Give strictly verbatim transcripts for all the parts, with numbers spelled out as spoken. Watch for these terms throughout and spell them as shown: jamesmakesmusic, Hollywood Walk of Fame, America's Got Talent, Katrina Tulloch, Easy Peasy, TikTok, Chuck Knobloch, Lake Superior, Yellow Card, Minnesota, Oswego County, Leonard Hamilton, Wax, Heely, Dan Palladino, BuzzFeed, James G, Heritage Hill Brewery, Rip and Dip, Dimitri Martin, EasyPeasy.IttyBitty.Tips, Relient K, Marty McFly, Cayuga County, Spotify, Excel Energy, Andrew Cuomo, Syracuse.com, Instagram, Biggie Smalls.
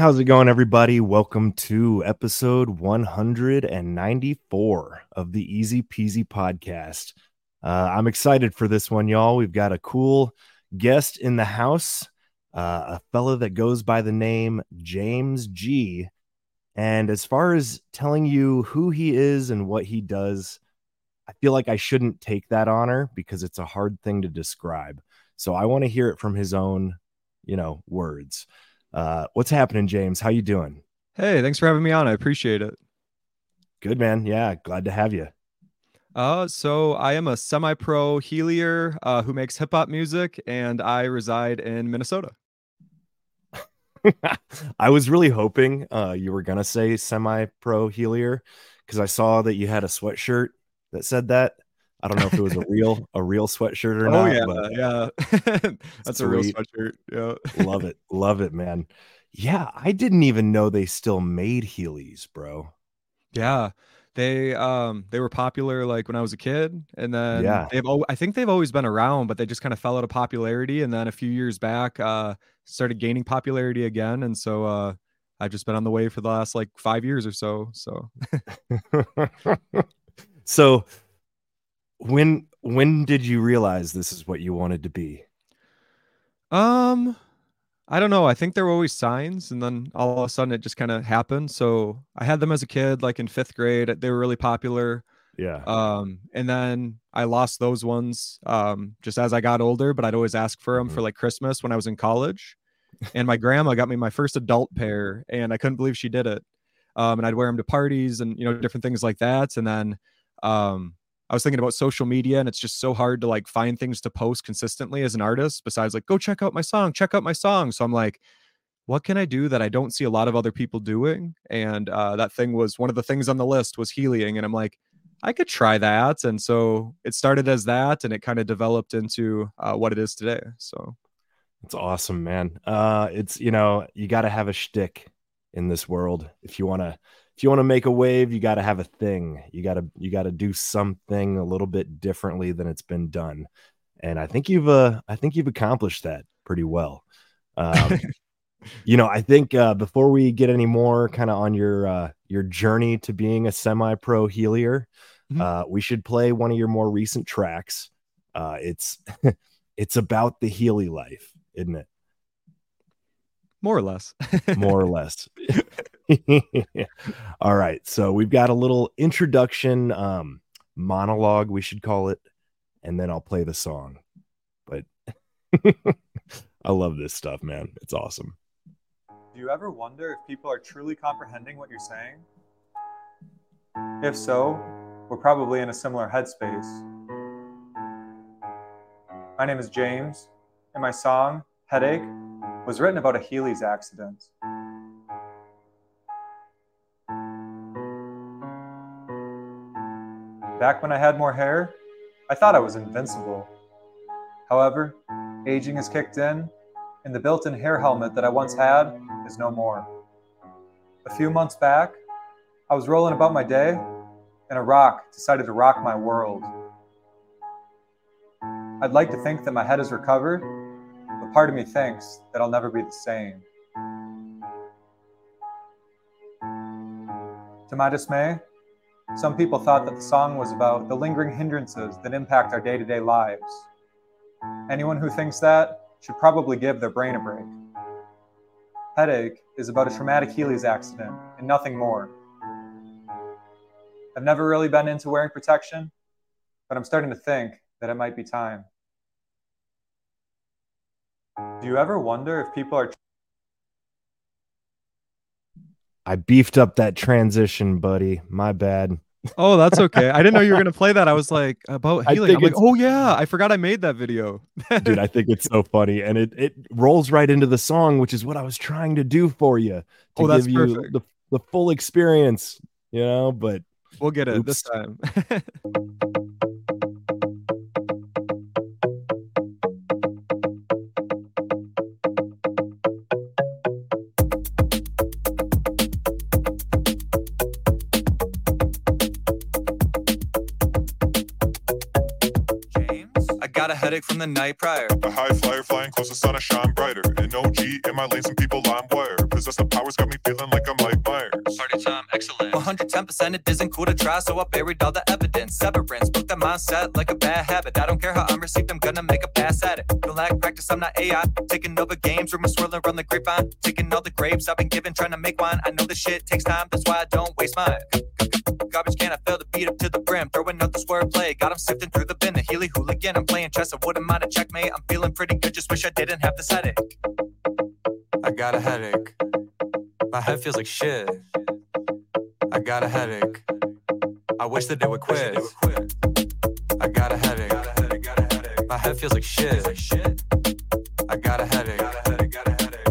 How's it going, everybody? Welcome to episode one ninety-four of the Easy Peasy podcast. Uh, I'm excited for this one, y'all. We've got a cool guest in the house, uh, a fella that goes by the name James G. And as far as telling you who he is and what he does, I feel like I shouldn't take that honor because it's a hard thing to describe. So I want to hear it from his own, you know, words. Uh, what's happening, James? How you doing? Hey, thanks for having me on. I appreciate it. Good, man. Yeah, glad to have you. Uh, so I am a semi-pro Heelyer uh, who makes hip hop music, and I reside in Minnesota. I was really hoping uh, you were gonna say semi-pro Heelyer because I saw that you had a sweatshirt that said that. I don't know if it was a real a real sweatshirt or oh, not. Oh, yeah, but yeah. That's sweet. A real sweatshirt. Yeah. Love it. Love it, man. Yeah, I didn't even know they still made Heelys, bro. Yeah, they um they were popular like when I was a kid. And then yeah. they've al- I think they've always been around, but they just kind of fell out of popularity. And then a few years back, uh, started gaining popularity again. And so uh, I've just been on the way for the last like five years or so. So, so. When when did you realize this is what you wanted to be? Um, I don't know. I think there were always signs, and then all of a sudden it just kind of happened. So I had them as a kid, like in fifth grade. They were really popular. Yeah. Um, and then I lost those ones um, just as I got older, but I'd always ask for them mm-hmm. for like Christmas when I was in college. And my grandma got me my first adult pair, and I couldn't believe she did it. Um, and I'd wear them to parties and, you know, different things like that. And then, um. I was thinking about social media, and it's just so hard to like find things to post consistently as an artist besides like, go check out my song, check out my song. So I'm like, what can I do that I don't see a lot of other people doing? And uh, that thing was one of the things on the list was Heeleying. And I'm like, I could try that. And so it started as that, and it kind of developed into uh, what it is today. So it's awesome, man. Uh, it's, you know, you got to have a shtick in this world. If you want to, If you want to make a wave, you got to have a thing. You got to you got to do something a little bit differently than it's been done, and I think you've uh, I think you've accomplished that pretty well. Um, you know, I think uh, before we get any more kind of on your uh, your journey to being a semi-pro Heelyer, mm-hmm. uh, we should play one of your more recent tracks. Uh, it's it's about the Heeley life, isn't it? More or less. More or less. All right. So we've got a little introduction um, monologue, we should call it. And then I'll play the song. But I love this stuff, man. It's awesome. Do you ever wonder if people are truly comprehending what you're saying? If so, we're probably in a similar headspace. My name is James, and my song, Headache, was written about a Heelys accident. Back when I had more hair, I thought I was invincible. However, aging has kicked in, and the built-in hair helmet that I once had is no more. A few months back, I was rolling about my day, and a rock decided to rock my world. I'd like to think that my head is recovered, part of me thinks that I'll never be the same. To my dismay, some people thought that the song was about the lingering hindrances that impact our day-to-day lives. Anyone who thinks that should probably give their brain a break. Headache is about a traumatic Heelys accident and nothing more. I've never really been into wearing protection, but I'm starting to think that it might be time. Do you ever wonder if people are... I beefed up that transition, buddy. My bad. Oh, that's okay. I didn't know you were going to play that. I was like, about healing. I'm like, oh, yeah. I forgot I made that video. Dude, I think it's so funny. And it, it rolls right into the song, which is what I was trying to do for you. Oh, that's perfect. To give you the, the full experience, you know, but... We'll get it oops. This time. From the night prior, a high flyer flying close, the sun is shine brighter. An O G in my lane, some people lime wire. cause that's the powers got me feeling like I'm Mike Myers. Party time, excellent. one hundred ten percent it isn't cool to try, so I buried all the evidence. Severance, book that mindset like a bad habit. I don't care how I'm received, I'm gonna make a pass at it. Don't lack practice, I'm not A I. Taking over games, rumors swirling around the grapevine. Taking all the grapes I've been given, trying to make wine. I know this shit takes time, that's why I don't waste mine. Garbage can, I fill the beat up to the brim. Throwing out the word play, got him sifting through the bin. The Heely hooligan, I'm playing chess, I wouldn't mind a checkmate. I'm feeling pretty good, just wish I didn't have this headache. I got a headache. My head feels like shit. I got a headache. I wish that they would quit. I got a headache. My head feels like shit. I got a headache.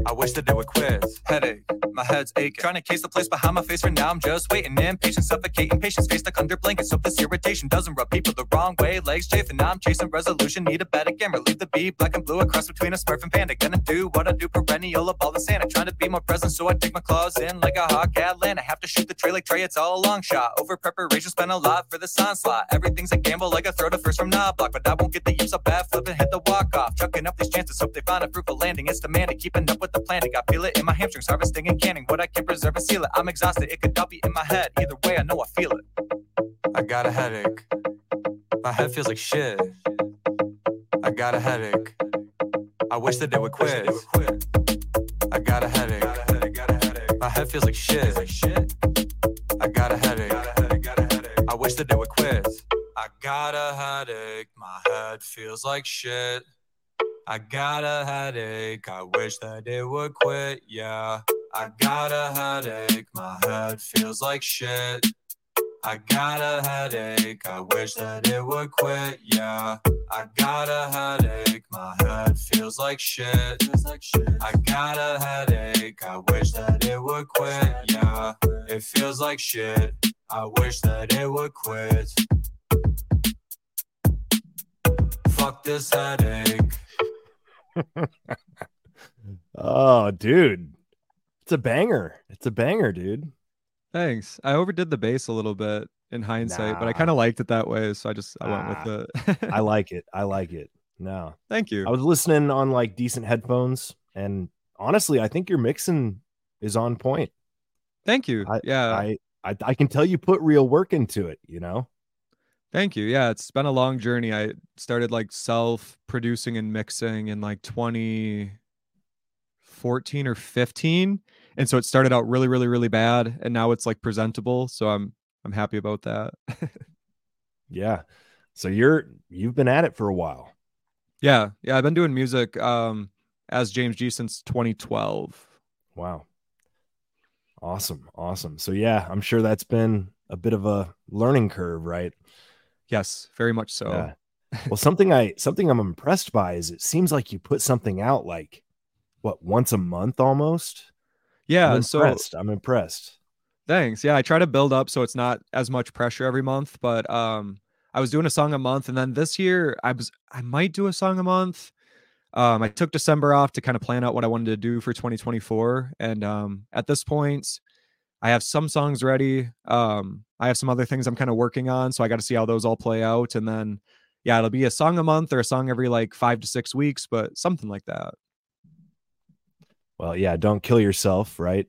I wish that they would quit. Headache. My head's aching. Trying to case the place behind my face for now. I'm just waiting. Impatient, suffocating. Patience face stuck under blankets. So this irritation doesn't rub people the wrong way. Legs chafing. Now I'm chasing resolution. Need a better camera. Leave the beat black and blue. A cross between a Smurf and Panda. Gonna do what I do. Perennial. A ball in Santa. Trying to be more present. So I dig my claws in like a hawk at land. I have to shoot the tray like Trey. It's all a long shot. Over preparation. Spent a lot for this onslaught. Everything's a gamble. Like a throw to first from Knobloch. But I won't get the yips up bad. Flip and hit the walk off. Chucking up these chances. Hope they find a fruitful landing. It's demanding. Keeping up with the planning. I feel it in my hamstrings. Harvesting and canning. What I can preserve and seal it. I'm exhausted. It could all be in my head. Either way, I know I feel it. I got a headache. My head feels like shit. I got a headache. I wish that they would quit. I got a headache. My head feels like shit. I got a headache. I wish that they would quit. I got a headache. My head feels like shit. I got a headache. I wish that it would quit. Yeah. I got a headache. My head feels like shit. I got a headache. I wish that it would quit. Yeah. I got a headache. My head feels like shit. I got a headache. I wish that it would quit. Yeah. It feels like shit. I wish that it would quit. Fuck this headache. Oh, dude, it's a banger. It's a banger, dude. Thanks. I overdid the bass a little bit in hindsight, nah. But I kind of liked it that way, so I just I nah. went with it. I like it. I like it. No, thank you. I was listening on like decent headphones, and honestly, I think your mixing is on point. Thank you. I, yeah, I, I I can tell you put real work into it. You know. Thank you. Yeah, it's been a long journey. I started like self-producing and mixing in like twenty fourteen or fifteen. And so it started out really, really, really bad. And now it's like presentable. So I'm I'm happy about that. Yeah. So you're you've been at it for a while. Yeah. Yeah. I've been doing music um, as James G since twenty twelve. Wow. Awesome. Awesome. So yeah, I'm sure that's been a bit of a learning curve, right? Yes, very much so. Yeah. Well, something I something I'm impressed by is it seems like you put something out like what once a month almost. Yeah, I'm impressed. So I'm impressed. Thanks. Yeah, I try to build up so it's not as much pressure every month, but um, I was doing a song a month, and then this year I was I might do a song a month. Um, I took December off to kind of plan out what I wanted to do for twenty twenty-four, and um, at this point, I have some songs ready. Um, I have some other things I'm kind of working on. So I got to see how those all play out. And then, yeah, it'll be a song a month or a song every like five to six weeks, but something like that. Well, yeah, don't kill yourself, right?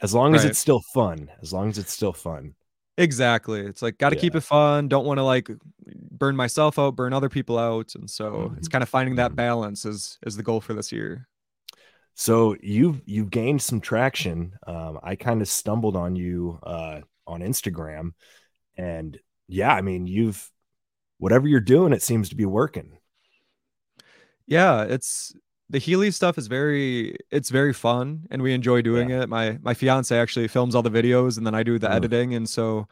As long as right. it's still fun, as long as it's still fun. Exactly. It's like, got to yeah. keep it fun. Don't want to like burn myself out, burn other people out. And so mm-hmm. it's kind of finding that balance is, is the goal for this year. So you've you've gained some traction. Um, I kind of stumbled on you uh, on Instagram, and yeah, I mean you've whatever you're doing, it seems to be working. Yeah, it's the Heelys stuff is very it's very fun, and we enjoy doing yeah. it. My my fiance actually films all the videos, and then I do the mm. editing, and so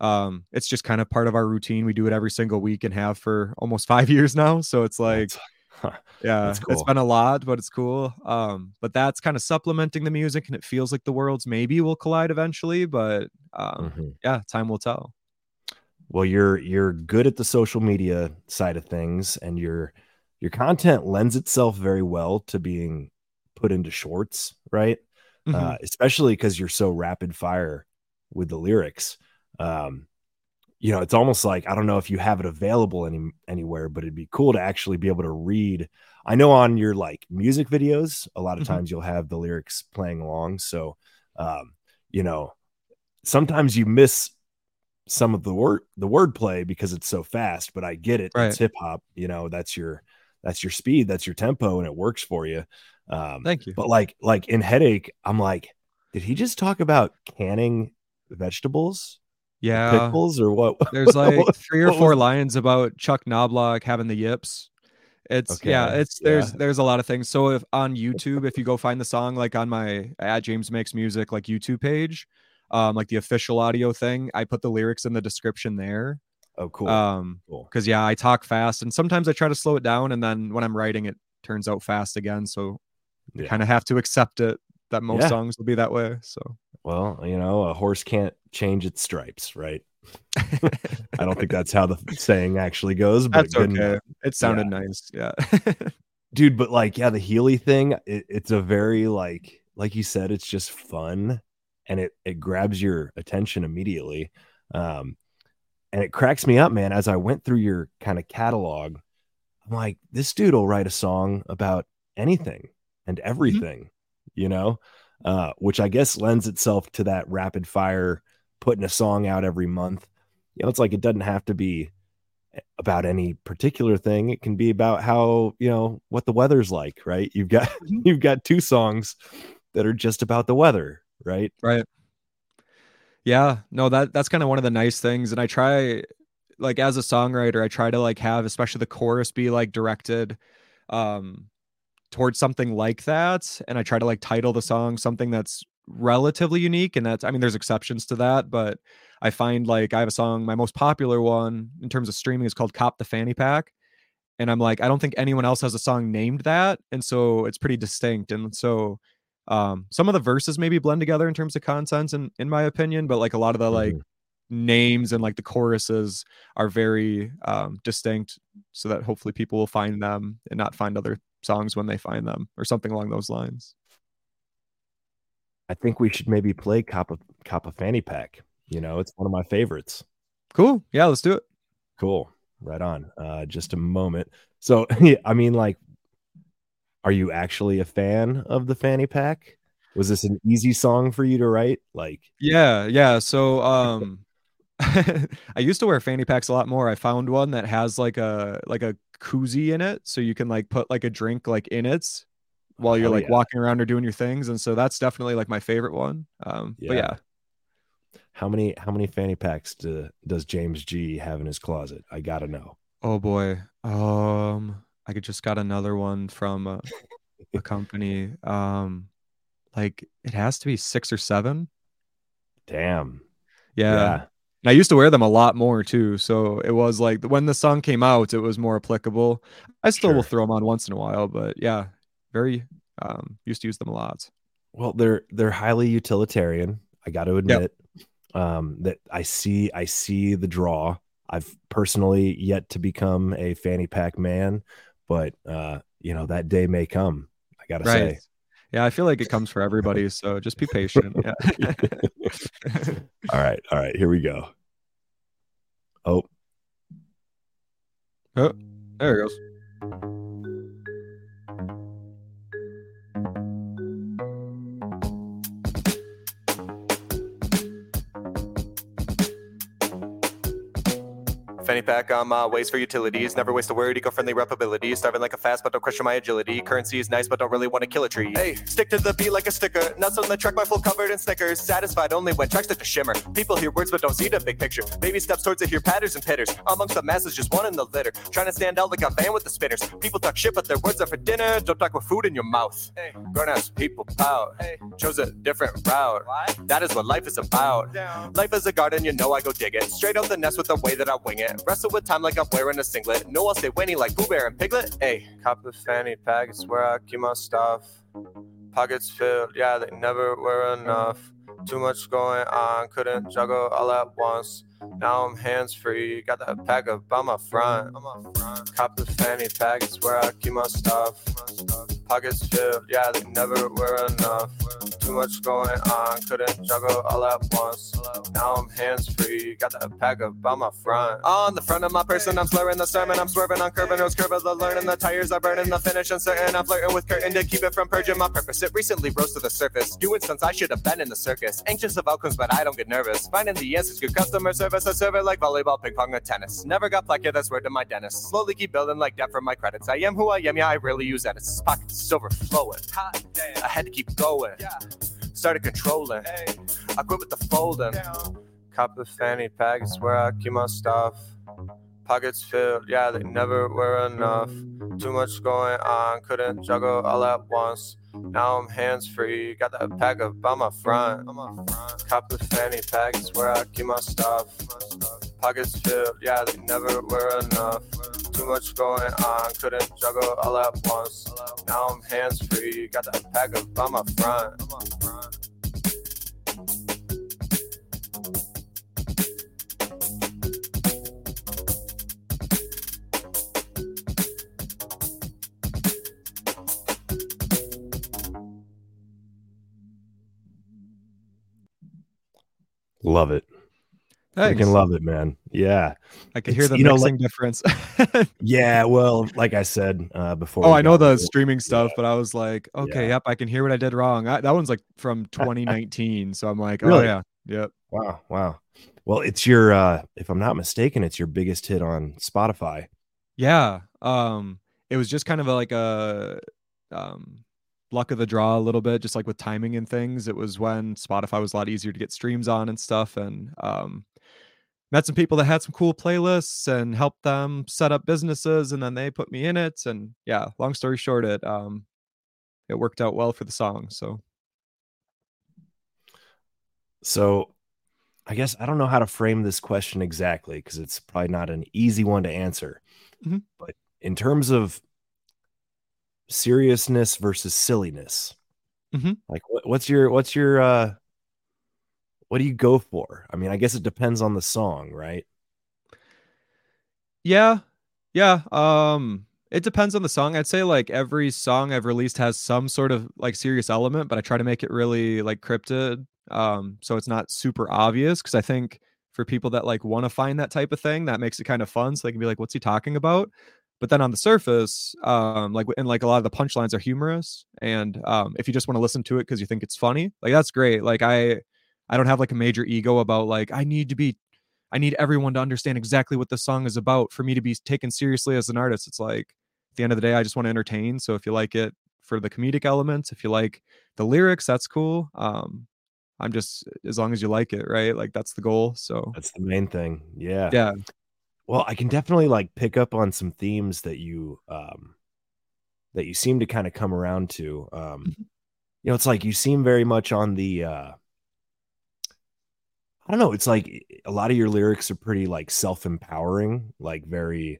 um, it's just kind of part of our routine. We do it every single week and have for almost five years now. So it's like. That's- Huh. Yeah, cool. It's been a lot, but it's cool. Um, but that's kind of supplementing the music, and it feels like the worlds maybe will collide eventually. But um, mm-hmm. yeah, time will tell. Well, you're you're good at the social media side of things, and your your content lends itself very well to being put into shorts, right? Mm-hmm. Uh, especially because you're so rapid fire with the lyrics. Um, You know, it's almost like I don't know if you have it available any anywhere, but it'd be cool to actually be able to read I know on your like music videos, a lot of times mm-hmm. you'll have the lyrics playing along. So, um, you know, sometimes you miss some of the word, the wordplay because it's so fast, but I get it. Right. It's hip hop, you know, that's your, that's your speed, that's your tempo, and it works for you. Um, Thank you. But like, like in Headache, I'm like, did he just talk about canning vegetables? Yeah. Pickles or what? There's like three or four lines about Chuck Knobloch having the yips. It's okay. yeah, it's there's yeah. there's a lot of things. So if on YouTube, if you go find the song, like on my at James Makes Music, like YouTube page, um, like the official audio thing, I put the lyrics in the description there. Oh, cool. Um, cool. Because yeah, I talk fast, and sometimes I try to slow it down, and then when I'm writing, it turns out fast again. So yeah. you kind of have to accept it that most yeah. songs will be that way. So well, you know, a horse can't change its stripes, right? I don't think that's how the saying actually goes, but that's okay. Good. It sounded yeah. nice. Yeah. Dude, but like, yeah, the Heely thing, it, it's a very like, like you said, it's just fun, and it, it grabs your attention immediately. Um, and it cracks me up, man. As I went through your kind of catalog, I'm like, this dude will write a song about anything and everything, mm-hmm. you know, uh, which I guess lends itself to that rapid fire, putting a song out every month. You know, it's like, it doesn't have to be about any particular thing. It can be about how, you know, what the weather's like, right? You've got, you've got two songs that are just about the weather, right? Right. Yeah, no, that that's kind of one of the nice things. And I try, like, as a songwriter, I try to like have, especially the chorus, be like directed um, towards something like that. And I try to like title the song something that's relatively unique, and that's, I mean, there's exceptions to that, but I find like I have a song, my most popular one in terms of streaming is called Cop the Fanny Pack, and I'm like, I don't think anyone else has a song named that, and so it's pretty distinct. And so um some of the verses maybe blend together in terms of contents, and in my opinion, but like a lot of the like mm-hmm. names and like the choruses are very um distinct, so that hopefully people will find them and not find other songs when they find them, or something along those lines. I think we should maybe play Cop a, Cop a Fanny Pack. You know, it's one of my favorites. Cool. Yeah, let's do it. Cool. Right on. Uh, just a moment. So, yeah, I mean, like, are you actually a fan of the fanny pack? Was this an easy song for you to write? Like, yeah, yeah. So, um, I used to wear fanny packs a lot more. I found one that has like a like a koozie in it, so you can like put like a drink like in it while you're oh, like yeah. walking around or doing your things. And so that's definitely like my favorite one. Um, yeah. But yeah. How many, how many fanny packs do, does James G have in his closet? I got to know. Oh boy. Um, I could just got another one from a, a company. Um, like it has to be six or seven. Damn. Yeah. yeah. And I used to wear them a lot more too. So it was like when the song came out, it was more applicable. I still sure. will throw them on once in a while, but yeah. Very um, used to use them a lot. Well, they're they're highly utilitarian. I got to admit yep. um, that I see I see the draw. I've personally yet to become a fanny pack man, but uh, you know, that day may come. I got to right. say, yeah, I feel like it comes for everybody. So just be patient. Yeah. all right, all right, here we go. Oh, oh, there it goes. Fanny pack on my ways for utilities. Never waste a word, eco-friendly repability. Starving like a fast, but don't question my agility. Currency is nice, but don't really want to kill a tree. Hey, stick to the beat like a sticker. Nuts on the track, my full covered in Snickers. Satisfied only when tracks start to shimmer. People hear words, but don't see the big picture. Baby steps towards it, hear patters and pitters. Amongst the masses, just one in the litter. Trying to stand out like a fan with the spinners. People talk shit, but their words are for dinner. Don't talk with food in your mouth. Hey. Grown-ass people pout. Hey. Chose a different route. Why? That is what life is about. Down. Life is a garden, you know I go dig it. Straight out the nest with the way that I wing it. Wrestle with time like I'm wearing a singlet. No, I'll stay winning like Pooh Bear and Piglet. Hey, cop the fanny pack, it's where I keep my stuff. Pockets filled, yeah, they never were enough. Too much going on, couldn't juggle all at once. Now I'm hands-free, got that pack up on my front. Cop the fanny pack, it's where I keep my stuff. Pockets filled, yeah, they never were enough. Too much going on, couldn't juggle all at once. Now I'm hands-free, got that pack up on my front. On the front of my person, I'm slurring the sermon. I'm swerving on curving, those curves are learning. The tires are burning, the finish uncertain. I'm flirting with curtain to keep it from purging my purpose. It recently rose to the surface. Doing since I should have been in the circus. Anxious of outcomes, but I don't get nervous. Finding the answers, good customer service. I serve it like volleyball, ping pong, or tennis. Never got placid, that's word to my dentist. Slowly keep building like debt from my credits. I am who I am, yeah, I really use edits. Pockets is overflowing. Hot damn. I had to keep going. Yeah. Started controlling. Hey. I quit with the folding. Down. Cop the fanny pack, it's where I keep my stuff. Pockets filled, yeah, they never were enough. Too much going on, couldn't juggle all at once. Now I'm hands-free, got that pack up on my front. Cop the fanny pack, it's where I keep my stuff. Pockets filled, yeah, they never were enough. Too much going on, couldn't juggle all at once. Now I'm hands-free, got that pack up on my front. Love it. I can love it, man. Yeah. I can it's, hear the mixing know, like, difference. Yeah. Well, like I said uh, before. Oh, I know the it. streaming stuff, yeah. But I was like, okay, yeah. Yep. I can hear what I did wrong. I, that one's like from twenty nineteen. So I'm like, really? Oh yeah. Yep. Wow. Wow. Well, it's your, uh, if I'm not mistaken, it's your biggest hit on Spotify. Yeah. Um, it was just kind of a, like a, um, luck of the draw a little bit, just like with timing and things. It was when Spotify was a lot easier to get streams on and stuff, and um met some people that had some cool playlists and helped them set up businesses, and then they put me in it. And yeah, long story short, it um it worked out well for the song. So so I guess I don't know how to frame this question exactly, because it's probably not an easy one to answer. Mm-hmm. But in terms of seriousness versus silliness, mm-hmm. like what, what's your what's your uh what do you go for? I mean, I guess it depends on the song, right? Yeah yeah um it depends on the song. I'd say like every song I've released has some sort of like serious element, but I try to make it really like cryptid, um so it's not super obvious, because I think for people that like want to find that type of thing, that makes it kind of fun, so they can be like, what's he talking about? But then on the surface, um, like and like a lot of the punchlines are humorous. And um, if you just want to listen to it because you think it's funny, like that's great. Like I, I don't have like a major ego about like I need to be, I need everyone to understand exactly what the song is about for me to be taken seriously as an artist. It's like at the end of the day, I just want to entertain. So if you like it for the comedic elements, if you like the lyrics, that's cool. Um, I'm just, as long as you like it, right? Like that's the goal. So that's the main thing. Yeah. Yeah. Well, I can definitely like pick up on some themes that you um, that you seem to kind of come around to. Um, you know, it's like you seem very much on the. Uh, I don't know. It's like a lot of your lyrics are pretty like self-empowering, like very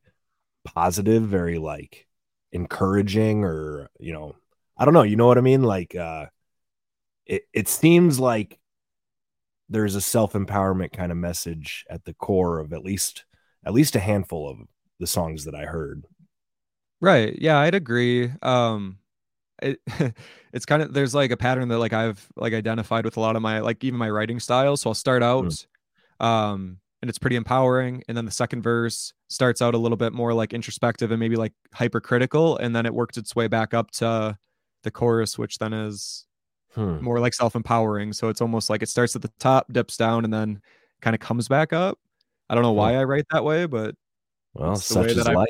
positive, very like encouraging, or you know, I don't know. You know what I mean? Like uh, it. It seems like there's a self-empowerment kind of message at the core of at least. at least a handful of the songs that I heard. Right. Yeah, I'd agree. Um, it, it's kind of, there's like a pattern that like I've like identified with a lot of my, like even my writing style. So I'll start out mm. um, and it's pretty empowering. And then the second verse starts out a little bit more like introspective and maybe like hypercritical. And then it worked its way back up to the chorus, which then is hmm. more like self-empowering. So it's almost like it starts at the top, dips down, and then kind of comes back up. I don't know why I write that way, but well, such is life.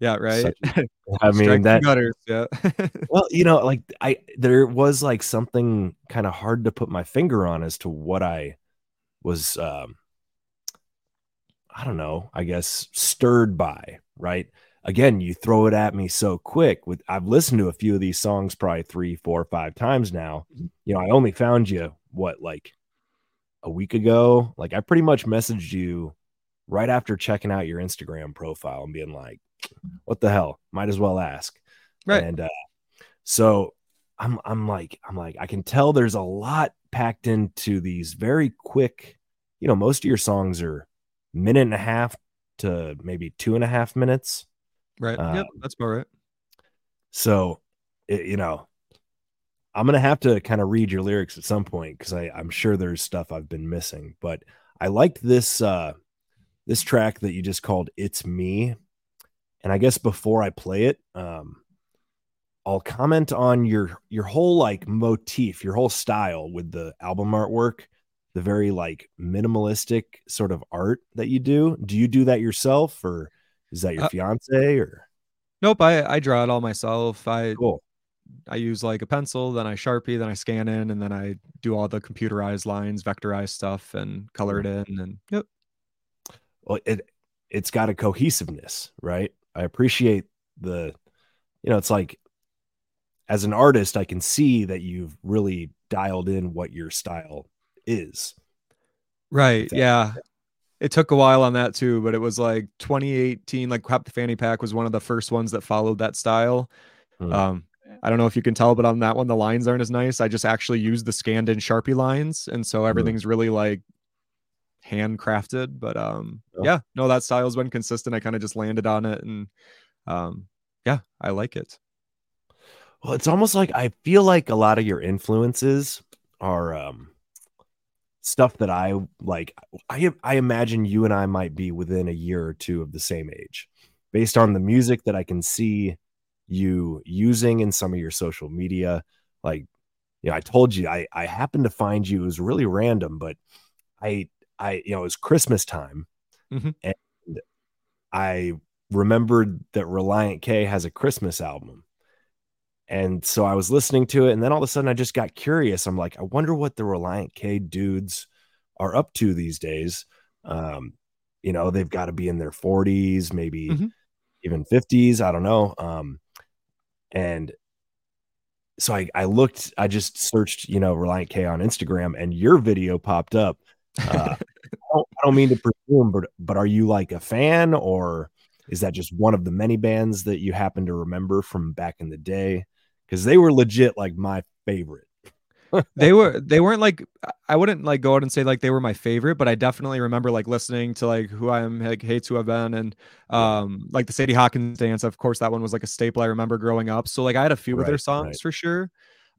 Yeah, right. Such, I mean that. Gutters, yeah. Well, you know, like I, there was like something kind of hard to put my finger on as to what I was. Um, I don't know. I guess stirred by. Right. Again, you throw it at me so quick. With I've listened to a few of these songs probably three, four, five times now. You know, I only found you what like a week ago. Like I pretty much messaged you right after checking out your Instagram profile and being like, what the hell? Might as well ask. Right. And uh, so I'm I'm like, I'm like, I can tell there's a lot packed into these very quick, you know, most of your songs are minute and a half to maybe two and a half minutes. Right. Um, yeah, that's about right. So it, you know, I'm going to have to kind of read your lyrics at some point, because I'm sure there's stuff I've been missing. But I liked this uh, this track that you just called It's Me. And I guess before I play it, um, I'll comment on your your whole like motif, your whole style with the album artwork, the very like minimalistic sort of art that you do. Do you do that yourself, or is that your uh, fiance or? Nope. I, I draw it all myself. I cool. I use like a pencil, then I Sharpie, then I scan in, and then I do all the computerized lines, vectorized stuff, and color it in. And yep. Well, it, it's got a cohesiveness, right? I appreciate the, you know, it's like, as an artist, I can see that you've really dialed in what your style is. Right. Exactly. Yeah. It took a while on that too, but it was like twenty eighteen, like Hop the Fanny Pack was one of the first ones that followed that style. Mm. Um, I don't know if you can tell, but on that one, the lines aren't as nice. I just actually used the scanned in Sharpie lines. And so everything's really like handcrafted, but um, yeah. yeah, no, that style has been consistent. I kind of just landed on it, and um, yeah, I like it. Well, it's almost like, I feel like a lot of your influences are um, stuff that I like. I, I imagine you and I might be within a year or two of the same age, based on the music that I can see you using in some of your social media. Like, you know, I told you, I, I happened to find you. It was really random, but I, I, you know, it was Christmas time, mm-hmm. and I remembered that Relient K has a Christmas album. And so I was listening to it, and then all of a sudden I just got curious. I'm like, I wonder what the Relient K dudes are up to these days. Um, you know, they've got to be in their forties, maybe mm-hmm. even fifties. I don't know. Um, and so I, I looked, I just searched, you know, Relient K on Instagram, and your video popped up. Uh, I, don't, I don't mean to presume, but, but are you like a fan, or is that just one of the many bands that you happen to remember from back in the day? Because they were legit like my favorite. they were they weren't like, I wouldn't like go out and say like they were my favorite, but I definitely remember like listening to like Who I Am, like Hates Who I've Been, and um like the Sadie Hawkins dance. Of course, that one was like a staple I remember growing up. So like I had a few right, of their songs right. for sure.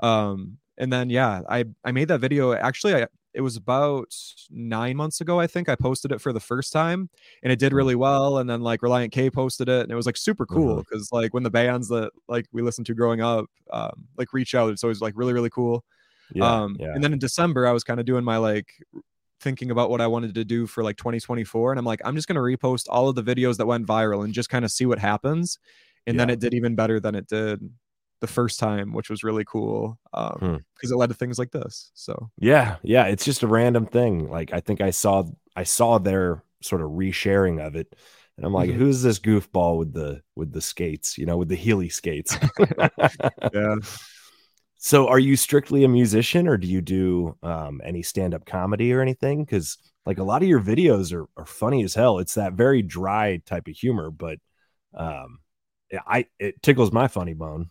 Um and then yeah, I I made that video actually. I It was about nine months ago, I think. I posted it for the first time, and it did really well. And then like Relient K posted it, and it was like super cool, because mm-hmm. like when the bands that like we listened to growing up um, like reach out, it's always like really really cool. Yeah, um, yeah. And then in December, I was kind of doing my like thinking about what I wanted to do for like twenty twenty-four, and I'm like, I'm just gonna repost all of the videos that went viral and just kind of see what happens. And yeah. then it did even better than it did the first time, which was really cool, um because hmm. it led to things like this. So yeah yeah it's just a random thing. Like I think I saw I saw their sort of resharing of it, and I'm like, mm-hmm. who's this goofball with the with the skates, you know, with the Heelys skates? Yeah. So are you strictly a musician, or do you do um any stand-up comedy or anything? Because like a lot of your videos are, are funny as hell. It's that very dry type of humor, but um I it tickles my funny bone.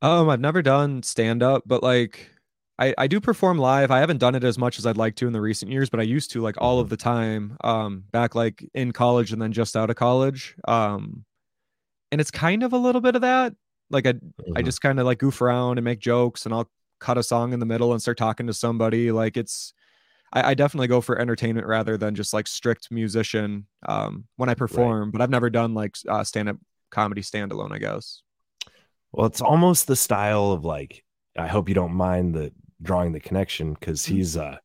Um, I've never done stand up, but like I, I do perform live. I haven't done it as much as I'd like to in the recent years, but I used to like all of the time, um, back like in college and then just out of college. Um, and it's kind of a little bit of that. Like I, mm-hmm. I just kind of like goof around and make jokes, and I'll cut a song in the middle and start talking to somebody. Like it's, I, I definitely go for entertainment rather than just like strict musician, um, when I perform, right. but I've never done like uh, stand up comedy standalone, I guess. Well, it's almost the style of like, I hope you don't mind the drawing the connection, because he's, uh,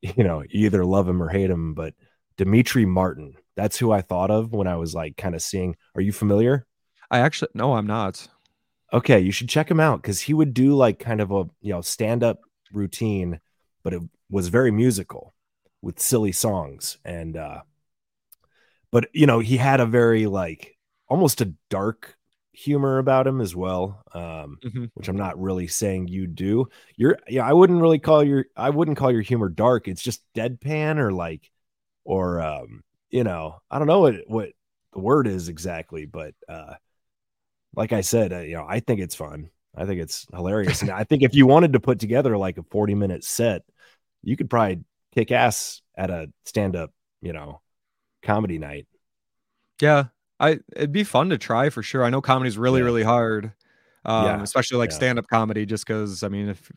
you know, you either love him or hate him, but Dimitri Martin, that's who I thought of when I was like kind of seeing. Are you familiar? I actually, no, I'm not. Okay. You should check him out, because he would do like kind of a, you know, stand up routine, but it was very musical with silly songs. And, uh, but you know, he had a very like almost a dark humor about him as well, um mm-hmm. which I'm not really saying you do. You're yeah I wouldn't really call your I wouldn't call your humor dark. It's just deadpan, or like or um you know, I don't know what what the word is exactly, but uh like I said, uh, you know, I think it's fun. I think it's hilarious. And I think if you wanted to put together like a forty minute set, you could probably kick ass at a stand-up, you know, comedy night. Yeah, I it'd be fun to try for sure. I know comedy's really, yeah. really hard. um, yeah. especially like yeah. stand-up comedy, just because, I mean, if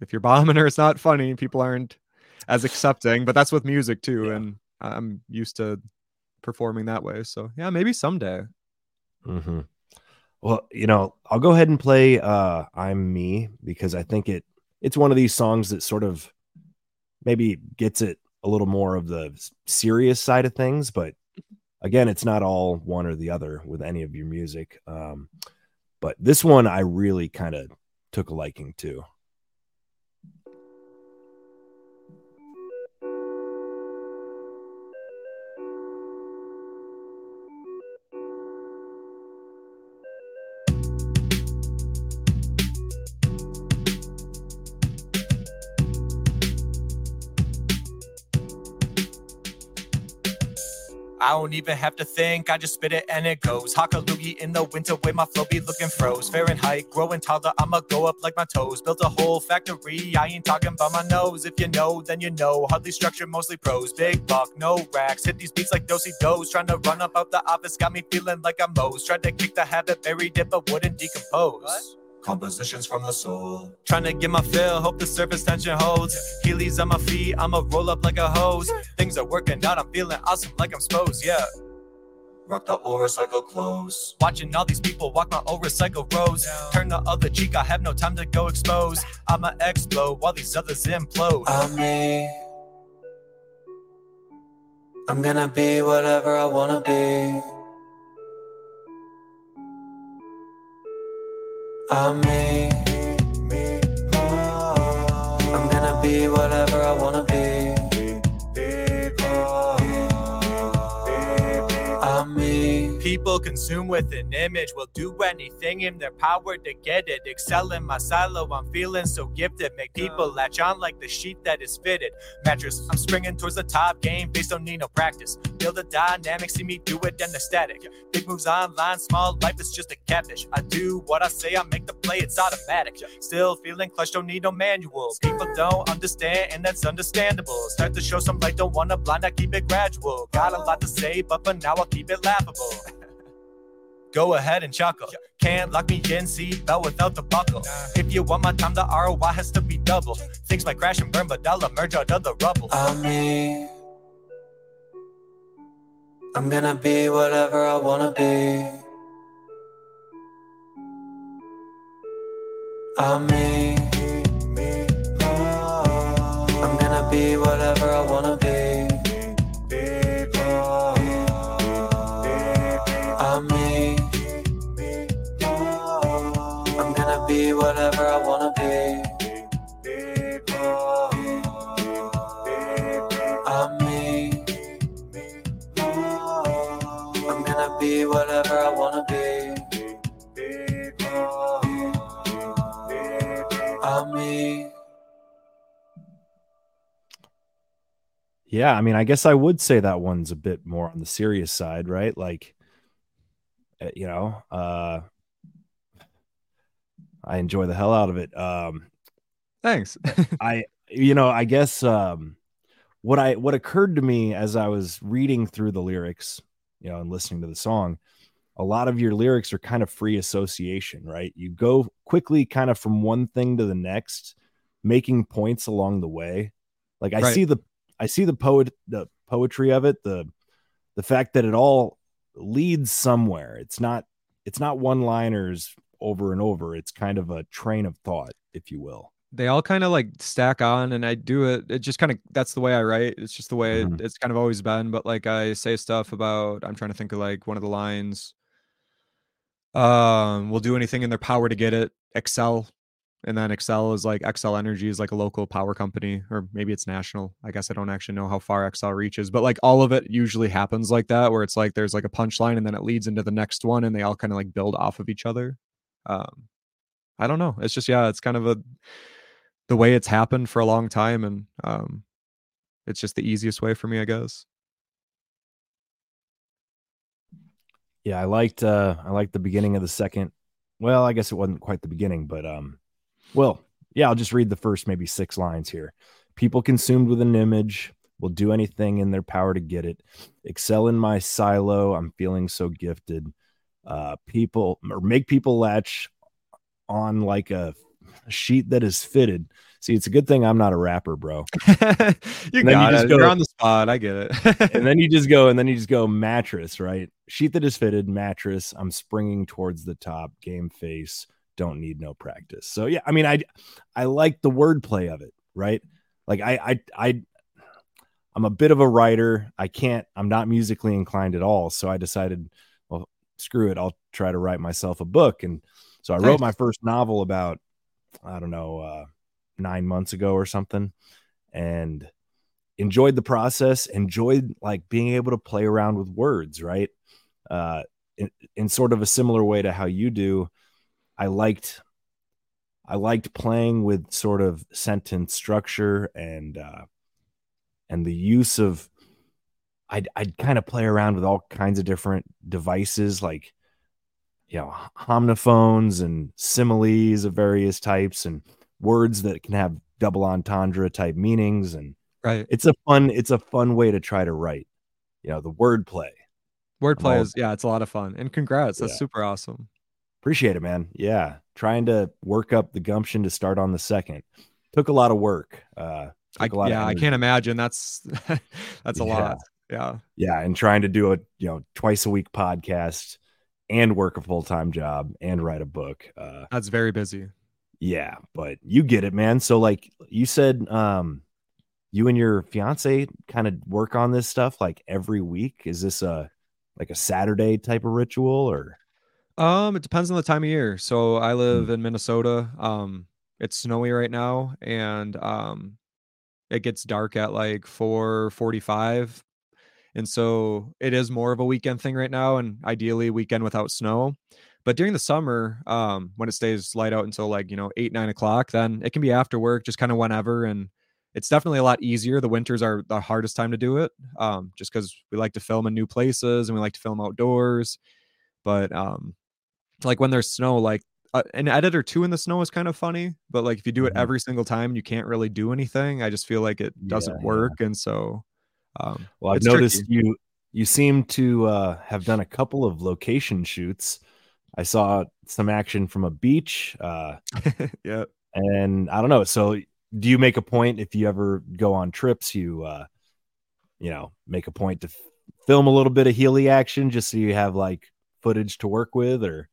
if you're bombing or it's not funny, people aren't as accepting. But that's with music too, yeah. and I'm used to performing that way. So yeah, maybe someday. Mm-hmm. Well, you know, I'll go ahead and play uh, I'm Me, because I think it it's one of these songs that sort of maybe gets it a little more of the serious side of things. But again, it's not all one or the other with any of your music. Um, but this one I really kind of took a liking to. I don't even have to think, I just spit it and it goes. Hockaloogie in the winter with my flow be looking froze. Fahrenheit, growing taller, I'ma go up like my toes. Built a whole factory, I ain't talking about my nose. If you know, then you know, hardly structured, mostly prose. Big buck, no racks, hit these beats like dosey does. Trying to run up out the office, got me feeling like I'm Mose. Tried to kick the habit, buried it, but wouldn't decompose. What? Compositions from the soul. Trying to get my fill, hope the surface tension holds. Heelys on my feet, I'ma roll up like a hose. Things are working out, I'm feeling awesome like I'm supposed, yeah. Rock the old recycle clothes. Watching all these people walk my old recycle roads. Turn the other cheek, I have no time to go expose. I'ma explode while these others implode. I'm me. I'm gonna be whatever I wanna be. I'm me, me, oh, I'm gonna be whatever I wanna be, be, be, oh, I'm me. People consume with an image, will do anything in their power to get it. Excel in my silo, I'm feeling so gifted. Make people latch on like the sheet that is fitted. Mattress, I'm springing towards the top game, face don't need no practice. Build a dynamic, see me do it and the static. Big moves online, small life is just a catfish. I do what I say, I make the play, it's automatic. Still feeling clutch, don't need no manual. People don't understand, and that's understandable. Start to show some light, don't wanna blind, I keep it gradual. Got a lot to say, but for now I'll keep it laughable. Go ahead and chuckle. Can't lock me in, seatbelt without the buckle. If you want my time, the R O I has to be double. Things might crash and burn, but I'll emerge out of the rubble. I'm me. I'm gonna be whatever I wanna be. I'm me. I'm gonna be whatever I wanna be. I'm me. I'm gonna be whatever I wanna be. Be whatever I wanna be. I'm me. Yeah, I mean, I guess I would say that one's a bit more on the serious side, right? Like, you know, uh, I enjoy the hell out of it. Um, Thanks. I, you know, I guess um, what I what occurred to me as I was reading through the lyrics, you know, and listening to the song, a lot of your lyrics are kind of free association, right? You go quickly kind of from one thing to the next, making points along the way. Like I right. see the, I see the poet, the poetry of it, the, the fact that it all leads somewhere. It's not, it's not one liners over and over. It's kind of a train of thought, if you will. They all kind of like stack on, and I do it. It just kind of, that's the way I write. It's just the way it, it's kind of always been. But like I say stuff about, I'm trying to think of like one of the lines. Um, we'll do anything in their power to get it. Excel. And then Excel is like, Excel Energy is like a local power company, or maybe it's national. I guess I don't actually know how far Excel reaches, but like all of it usually happens like that, where it's like, there's like a punchline and then it leads into the next one. And they all kind of like build off of each other. Um, I don't know. It's just, yeah, it's kind of a, the way it's happened for a long time, and um, it's just the easiest way for me, I guess. Yeah, I liked uh, I liked the beginning of the second. Well, I guess it wasn't quite the beginning, but um, well, yeah, I'll just read the first maybe six lines here. People consumed with an image will do anything in their power to get it. Excel in my silo, I'm feeling so gifted. Uh, people or make people latch on like a sheet that is fitted. See, it's a good thing I'm not a rapper, bro. you and got you it. Go, You're on the spot. I get it. and then you just go, and then you just go mattress, right? Sheet that is fitted, mattress. I'm springing towards the top, game face. Don't need no practice. So yeah, I mean, I, I like the wordplay of it, right? Like I, I, I, I'm a bit of a writer. I can't, I'm not musically inclined at all. So I decided, well, screw it. I'll try to write myself a book. And so I wrote my first novel about, I don't know, uh, nine months ago or something, and enjoyed the process, enjoyed like being able to play around with words, right? Uh, in, in sort of a similar way to how you do. I liked, I liked playing with sort of sentence structure and, uh, and the use of, I'd, I'd kind of play around with all kinds of different devices, like, you know, homophones and similes of various types and words that can have double entendre type meanings. And right. It's a fun, it's a fun way to try to write, you know, the wordplay. Wordplay is, yeah, it's a lot of fun, and congrats. Yeah. That's super awesome. Appreciate it, man. Yeah. Trying to work up the gumption to start on the second. Took a lot of work. Uh, I, yeah, I can't imagine. That's, that's a yeah. lot. Yeah. Yeah. And trying to do a, you know, twice a week podcast and work a full-time job and write a book. Uh, that's very busy. Yeah, but you get it, man. So like you said, um, you and your fiance kind of work on this stuff like every week. Is this a, like a Saturday type of ritual, or? Um, it depends on the time of year. So I live mm-hmm. in Minnesota. Um, it's snowy right now, and, um, it gets dark at like four forty-five. And so it is more of a weekend thing right now, and ideally weekend without snow. But during the summer, um, when it stays light out until like, you know, eight, nine o'clock, then it can be after work, just kind of whenever. And it's definitely a lot easier. The winters are the hardest time to do it, um, just because we like to film in new places and we like to film outdoors. But um, like when there's snow, like uh, an edit or two in the snow is kind of funny. But like if you do it every single time, you can't really do anything. I just feel like it doesn't yeah, work. Yeah. And so. Um, well, I've noticed tricky. you you seem to uh, have done a couple of location shoots. I saw some action from a beach. Uh, yeah. And I don't know. So do you make a point if you ever go on trips, you, uh, you know, make a point to f- film a little bit of Heely action just so you have like footage to work with, or?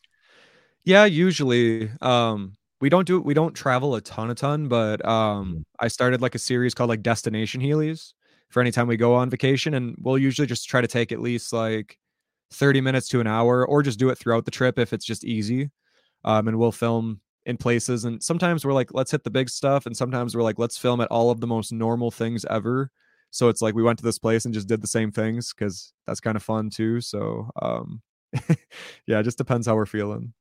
Yeah, usually um, we don't do we don't travel a ton, a ton, but um, mm-hmm. I started like a series called like Destination Heelys for any time we go on vacation. And we'll usually just try to take at least like thirty minutes to an hour, or just do it throughout the trip if it's just easy. Um, and we'll film in places. And sometimes we're like, let's hit the big stuff. And sometimes we're like, let's film at all of the most normal things ever. So it's like, we went to this place and just did the same things, 'cause that's kind of fun too. So um, yeah, it just depends how we're feeling.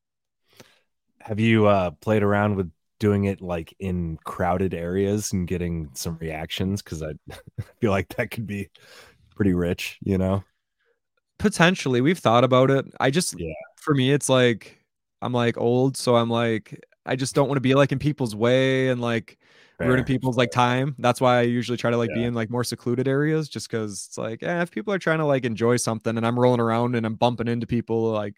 Have you uh, played around with doing it like in crowded areas and getting some reactions? 'Cause I feel like that could be pretty rich, you know? Potentially. We've thought about it. I just, yeah. for me, it's like, I'm like old. So I'm like, I just don't want to be like in people's way and like Fair. ruining people's like time. That's why I usually try to like yeah. be in like more secluded areas, just 'cause it's like, eh, if people are trying to like enjoy something and I'm rolling around and I'm bumping into people, like,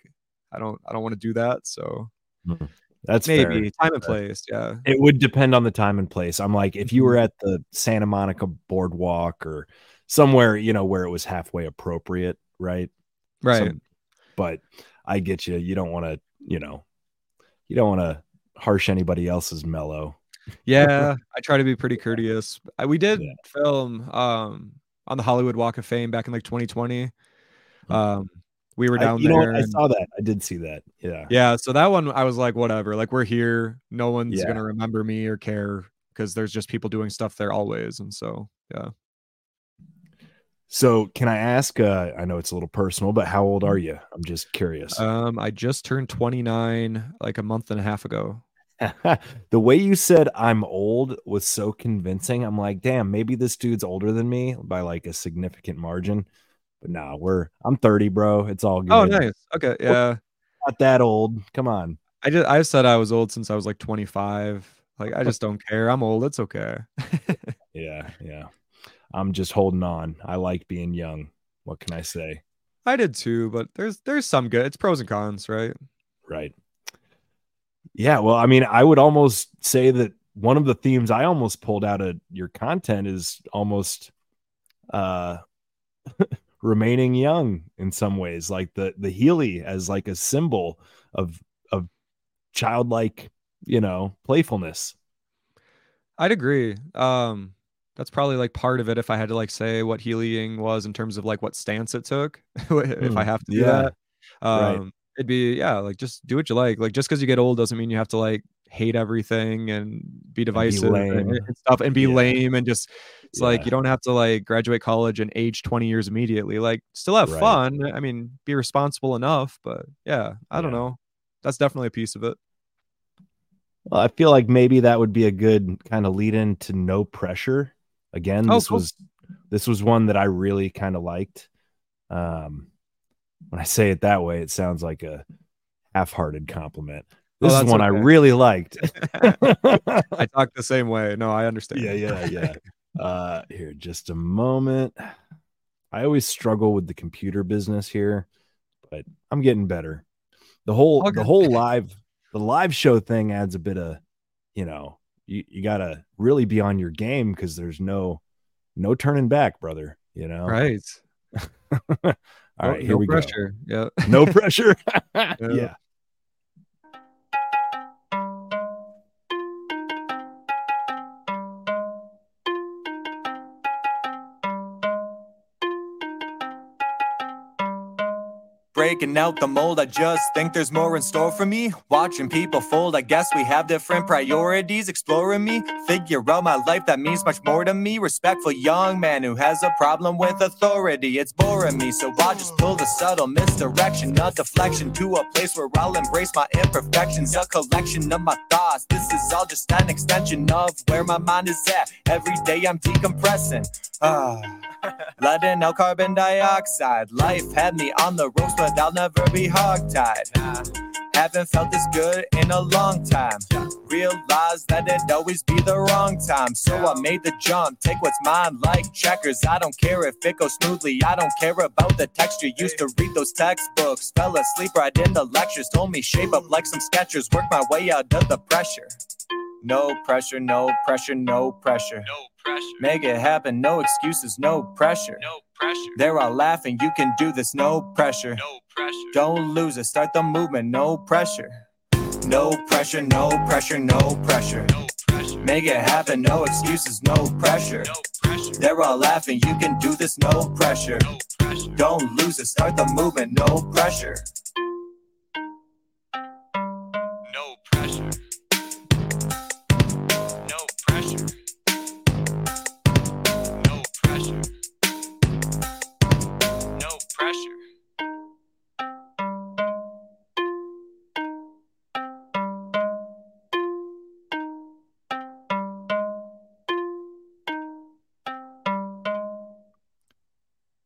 I don't, I don't want to do that. So mm-hmm. That's maybe fair. Time and place. Yeah. It would depend on the time and place. I'm like, if you were at the Santa Monica boardwalk or somewhere, you know, where it was halfway appropriate. Right. Right. Some, but I get you. You don't want to, you know, you don't want to harsh anybody else's mellow. Yeah. I try to be pretty courteous. I, we did yeah. film um, on the Hollywood Walk of Fame back in like twenty twenty. Um, We were down I, you there. Know what? I and, saw that. I did see that. Yeah. Yeah. So that one, I was like, whatever. Like, we're here. No one's yeah. going to remember me or care, because there's just people doing stuff there always. And so, yeah. So can I ask, uh, I know it's a little personal, but how old are you? I'm just curious. Um, I just turned twenty-nine like a month and a half ago. The way you said I'm old was so convincing. I'm like, damn, maybe this dude's older than me by like a significant margin. But nah, we're I'm thirty, bro. It's all good. Oh, nice. Okay, yeah. We're not that old. Come on. I just I said I was old since I was like twenty-five. Like, I just don't care. I'm old. It's okay. yeah, yeah. I'm just holding on. I like being young. What can I say? I did too, but there's there's some good. It's pros and cons, right? Right. Yeah, well, I mean, I would almost say that one of the themes I almost pulled out of your content is almost uh, remaining young in some ways, like the the Heely as like a symbol of of childlike, you know, playfulness. I'd agree. Um, that's probably like part of it. If I had to like say what Heelying was in terms of like what stance it took, if mm, I have to do yeah. that, um, right. it'd be, yeah, like just do what you like. Like just because you get old doesn't mean you have to like hate everything and be divisive and, be and, and stuff and be yeah. lame. And just, it's yeah. like, you don't have to like graduate college and age twenty years immediately. Like still have right. fun. I mean, be responsible enough, but yeah, I yeah. don't know. That's definitely a piece of it. Well, I feel like maybe that would be a good kind of lead in to No Pressure. Again, this oh, cool. was this was one that I really kind of liked. Um, when I say it that way, it sounds like a half-hearted compliment. This oh, is one okay. I really liked. I talk the same way. No, I understand. Yeah, yeah, yeah. Uh, here, just a moment. I always struggle with the computer business here, but I'm getting better. The whole okay. the whole live. The live show thing adds a bit of, you know, you, you got to really be on your game because there's no no turning back, brother. You know, right? All no, right, here no we pressure. Go. Yeah, no pressure. yeah. yeah. Breaking out the mold, I just think there's more in store for me. Watching people fold, I guess we have different priorities. Exploring me, figure out my life, that means much more to me. Respectful young man who has a problem with authority. It's boring me, so I just pull the subtle misdirection, a deflection to a place where I'll embrace my imperfections. A collection of my thoughts, this is all just an extension of where my mind is at. Every day I'm decompressing, ah letting out carbon dioxide. Life had me on the ropes, but I'll never be hogtied. Nah, haven't felt this good in a long time. Realized that it'd always be the wrong time. So I made the jump, take what's mine like checkers. I don't care if it goes smoothly, I don't care about the texture. Used to read those textbooks, fell asleep right in the lectures. Told me shape up like some Skechers, work my way out of the pressure. No pressure, no pressure, no pressure. No pressure. Make it happen, no excuses, no pressure. No pressure. They're all laughing, you can do this, no pressure. No pressure. Don't lose it, start the movement, no pressure. No pressure, no pressure, no pressure. No pressure. Make it happen, no excuses, no pressure. No pressure. They're all laughing, you can do this, no pressure. No pressure. Don't lose it, start the movement, no pressure. No pressure.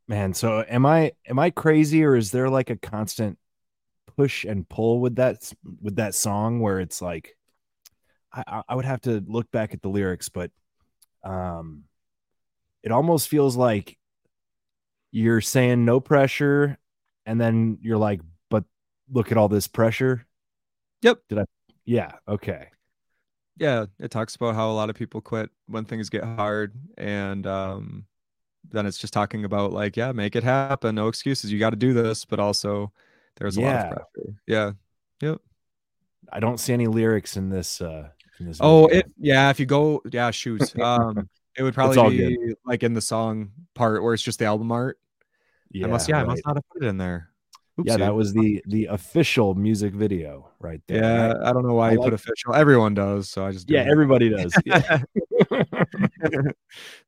Man, so am I am I crazy, or is there like a constant push and pull with that with that song where it's like I, I would have to look back at the lyrics, but um, it almost feels like you're saying no pressure, and then you're like, but look at all this pressure. Yep. Did I? Yeah. Okay. Yeah, it talks about how a lot of people quit when things get hard, and um. then it's just talking about like, yeah, make it happen. No excuses. You got to do this. But also there's a yeah. lot of pressure. Yeah. Yep. I don't see any lyrics in this. Uh, in this oh, it, yeah. If you go, yeah, shoot. Um, it would probably be good. Like in the song part where it's just the album art. Yeah. I must, yeah. Right. I must not have put it in there. Oopsie. Yeah. That was the, the official music video right there. Yeah. Right? I don't know why I you like put official. Everyone does. So I just, do yeah, it. Everybody does. Yeah.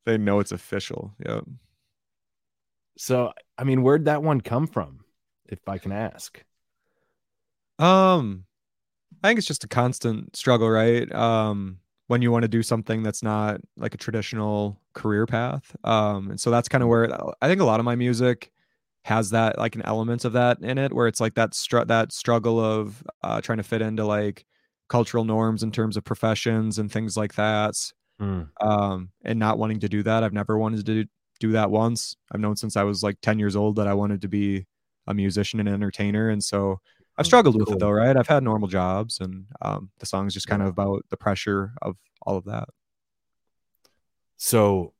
They know it's official. Yeah. So, I mean, where'd that one come from, if I can ask? Um, I think it's just a constant struggle, right? Um, when you want to do something that's not like a traditional career path. Um, and so that's kind of where it, I think a lot of my music has that, like an element of that in it, where it's like that str- that struggle of uh, trying to fit into like cultural norms in terms of professions and things like that. Mm. Um, and not wanting to do that. I've never wanted to do, do that once. I've known since I was like ten years old that I wanted to be a musician and an entertainer. And so I've struggled with it though, right? I've had normal jobs, and um, the song's just kind of about the pressure of all of that. So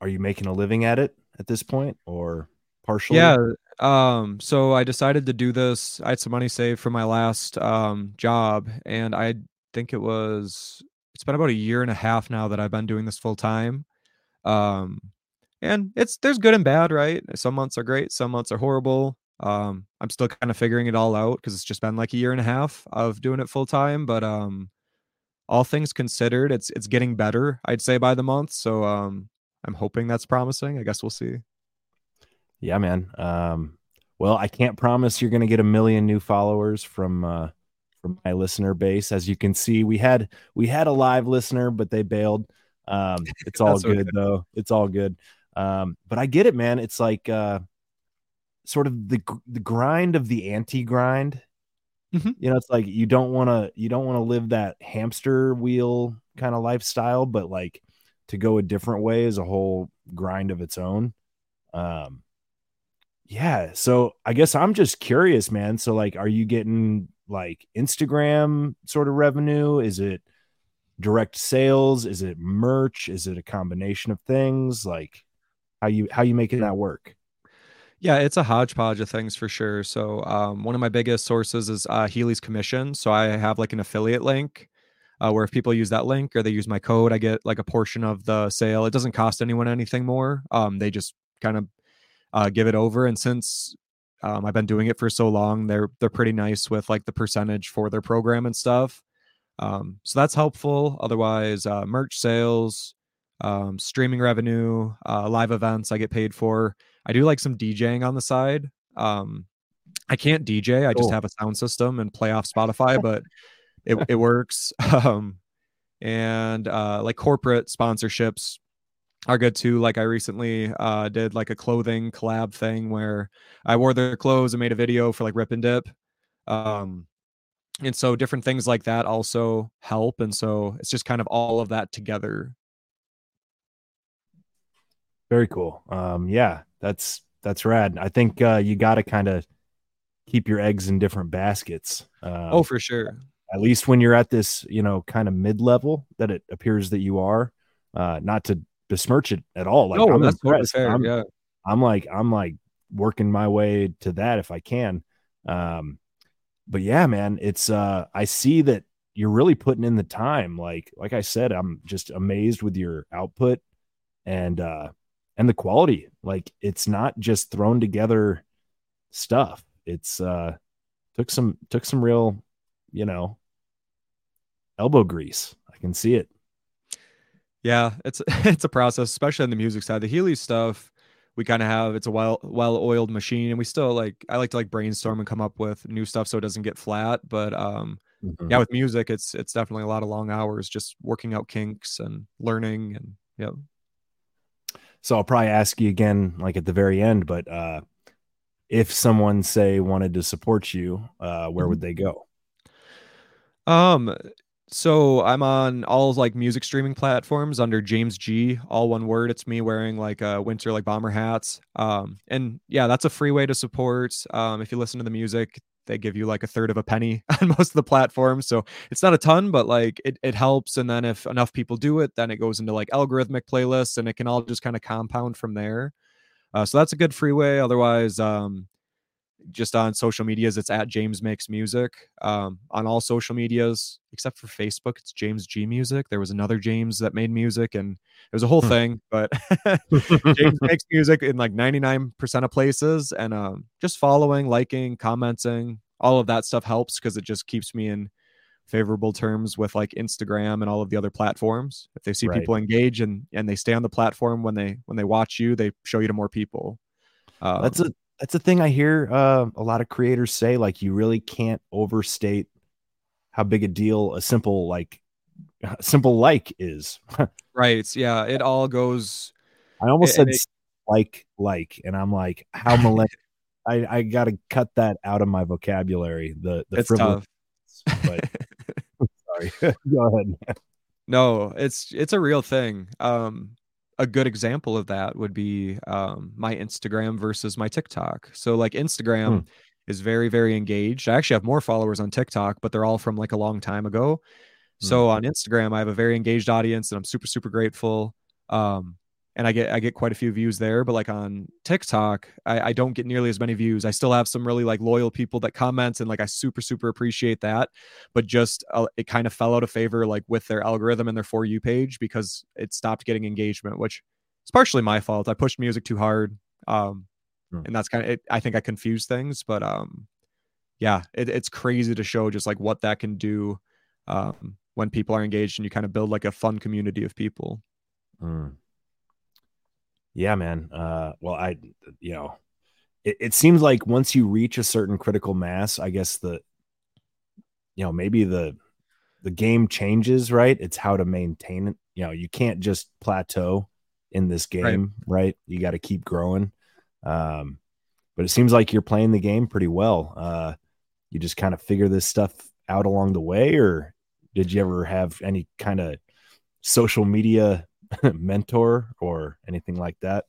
are you making a living at it at this point, or partially? Yeah. Um, so I decided to do this. I had some money saved from my last um, job, and I think it was, it's been about a year and a half now that I've been doing this full time. Um, and it's, there's good and bad, right? Some months are great. Some months are horrible. Um, I'm still kind of figuring it all out because it's just been like a year and a half of doing it full time. But um, all things considered, it's it's getting better, I'd say, by the month. So um, I'm hoping that's promising. I guess we'll see. Yeah, man. Um, well, I can't promise you're going to get a million new followers from uh, from my listener base. As you can see, we had we had a live listener, but they bailed. Um, it's all good, though. It's all good. Um, but I get it, man. It's like. Uh, sort of the the grind of the anti-grind. Mm-hmm. You know, it's like you don't want to you don't want to live that hamster wheel kind of lifestyle, but like to go a different way is a whole grind of its own. Um yeah, so I guess I'm just curious, man. So like, are you getting like Instagram sort of revenue? Is it direct sales? Is it merch? Is it a combination of things? Like how you how you making that work? Yeah, it's a hodgepodge of things for sure. So um, one of my biggest sources is uh, Heelys commission. So I have like an affiliate link uh, where if people use that link or they use my code, I get like a portion of the sale. It doesn't cost anyone anything more. Um, they just kind of uh, give it over. And since um, I've been doing it for so long, they're they're pretty nice with like the percentage for their program and stuff. Um, so that's helpful. Otherwise, uh, merch sales, um, streaming revenue, uh, live events I get paid for. I do like some DJing on the side. Um, I can't D J. I just oh. have a sound system and play off Spotify, but it it works. Um, and uh, like corporate sponsorships are good too. Like I recently uh, did like a clothing collab thing where I wore their clothes and made a video for like Rip and Dip. Um, and so different things like that also help. And so it's just kind of all of that together. Very cool. Um, yeah. That's that's rad. I think uh, you got to kind of keep your eggs in different baskets. Uh, oh, for sure. At least when you're at this, you know, kind of mid level that it appears that you are. Uh, not to besmirch it at all. Like, no, I'm that's impressed. Fair, I'm, yeah. I'm like I'm like working my way to that if I can. Um, but yeah, man, it's uh, I see that you're really putting in the time. Like like I said, I'm just amazed with your output and. Uh, And the quality, like it's not just thrown together stuff. It's uh, took some took some real, you know, elbow grease. I can see it. Yeah, it's it's a process, especially on the music side. The Heelys stuff, we kind of have it's a well well oiled machine, and we still like I like to like brainstorm and come up with new stuff so it doesn't get flat. But um, mm-hmm. yeah, with music, it's it's definitely a lot of long hours just working out kinks and learning and yeah. You know, so I'll probably ask you again, like at the very end, but uh, if someone say wanted to support you, uh, where would they go? Um, so I'm on all like music streaming platforms under James G, all one word. It's me wearing like a uh, winter, like bomber hats. Um, and yeah, that's a free way to support. Um, if you listen to the music, they give you like a third of a penny on most of the platforms. So it's not a ton, but like it, it helps. And then if enough people do it, then it goes into like algorithmic playlists and it can all just kind of compound from there. Uh, so that's a good free way. Otherwise, um, just on social medias, it's at James Makes Music um, on all social medias, except for Facebook. It's James G Music. There was another James that made music and it was a whole thing, but James Makes Music in like ninety-nine percent of places. And um, just following, liking, commenting, all of that stuff helps because it just keeps me in favorable terms with like Instagram and all of the other platforms. If they see right. people engage and, and they stay on the platform, when they, when they watch you, they show you to more people. Um, That's a, That's the thing I hear uh, a lot of creators say, like you really can't overstate how big a deal a simple like a simple like is. Right. Yeah. It all goes. I almost it, said it, like, like, and I'm like, how millennial? I, I got to cut that out of my vocabulary. The, the it's frivolous, tough. But, sorry. Go ahead, man. No, it's, it's a real thing. Um, A good example of that would be um, my Instagram versus my TikTok. So like Instagram, hmm. is very, very engaged. I actually have more followers on TikTok, but they're all from like a long time ago. Mm-hmm. So on Instagram, I have a very engaged audience and I'm super, super grateful. Um, and I get, I get quite a few views there, but like on TikTok, I, I don't get nearly as many views. I still have some really like loyal people that comment, and like, I super, super appreciate that, but just uh, it kind of fell out of favor, like with their algorithm and their For You page, because it stopped getting engagement, which is partially my fault. I pushed music too hard. Um, And that's kind of it. I think I confuse things, but um, yeah, it, it's crazy to show just like what that can do um, when people are engaged and you kind of build like a fun community of people. Mm. Yeah, man. Uh, well, I, you know, it, it seems like once you reach a certain critical mass, I guess the, you know, maybe the, the game changes, right? It's how to maintain it. You know, you can't just plateau in this game, right? right? You got to keep growing. Um, but it seems like you're playing the game pretty well. Uh, you just kind of figure this stuff out along the way, or did you ever have any kind of social media mentor or anything like that?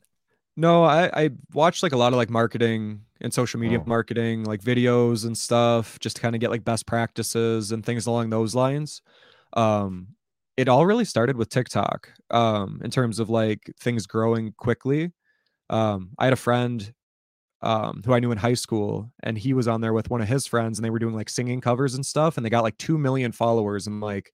No, I, I watched like a lot of like marketing and social media oh. marketing, like videos and stuff, just to kind of get like best practices and things along those lines. Um, it all really started with TikTok, um, in terms of like things growing quickly. Um, I had a friend, um, who I knew in high school, and he was on there with one of his friends, and they were doing like singing covers and stuff. And they got like two million followers in like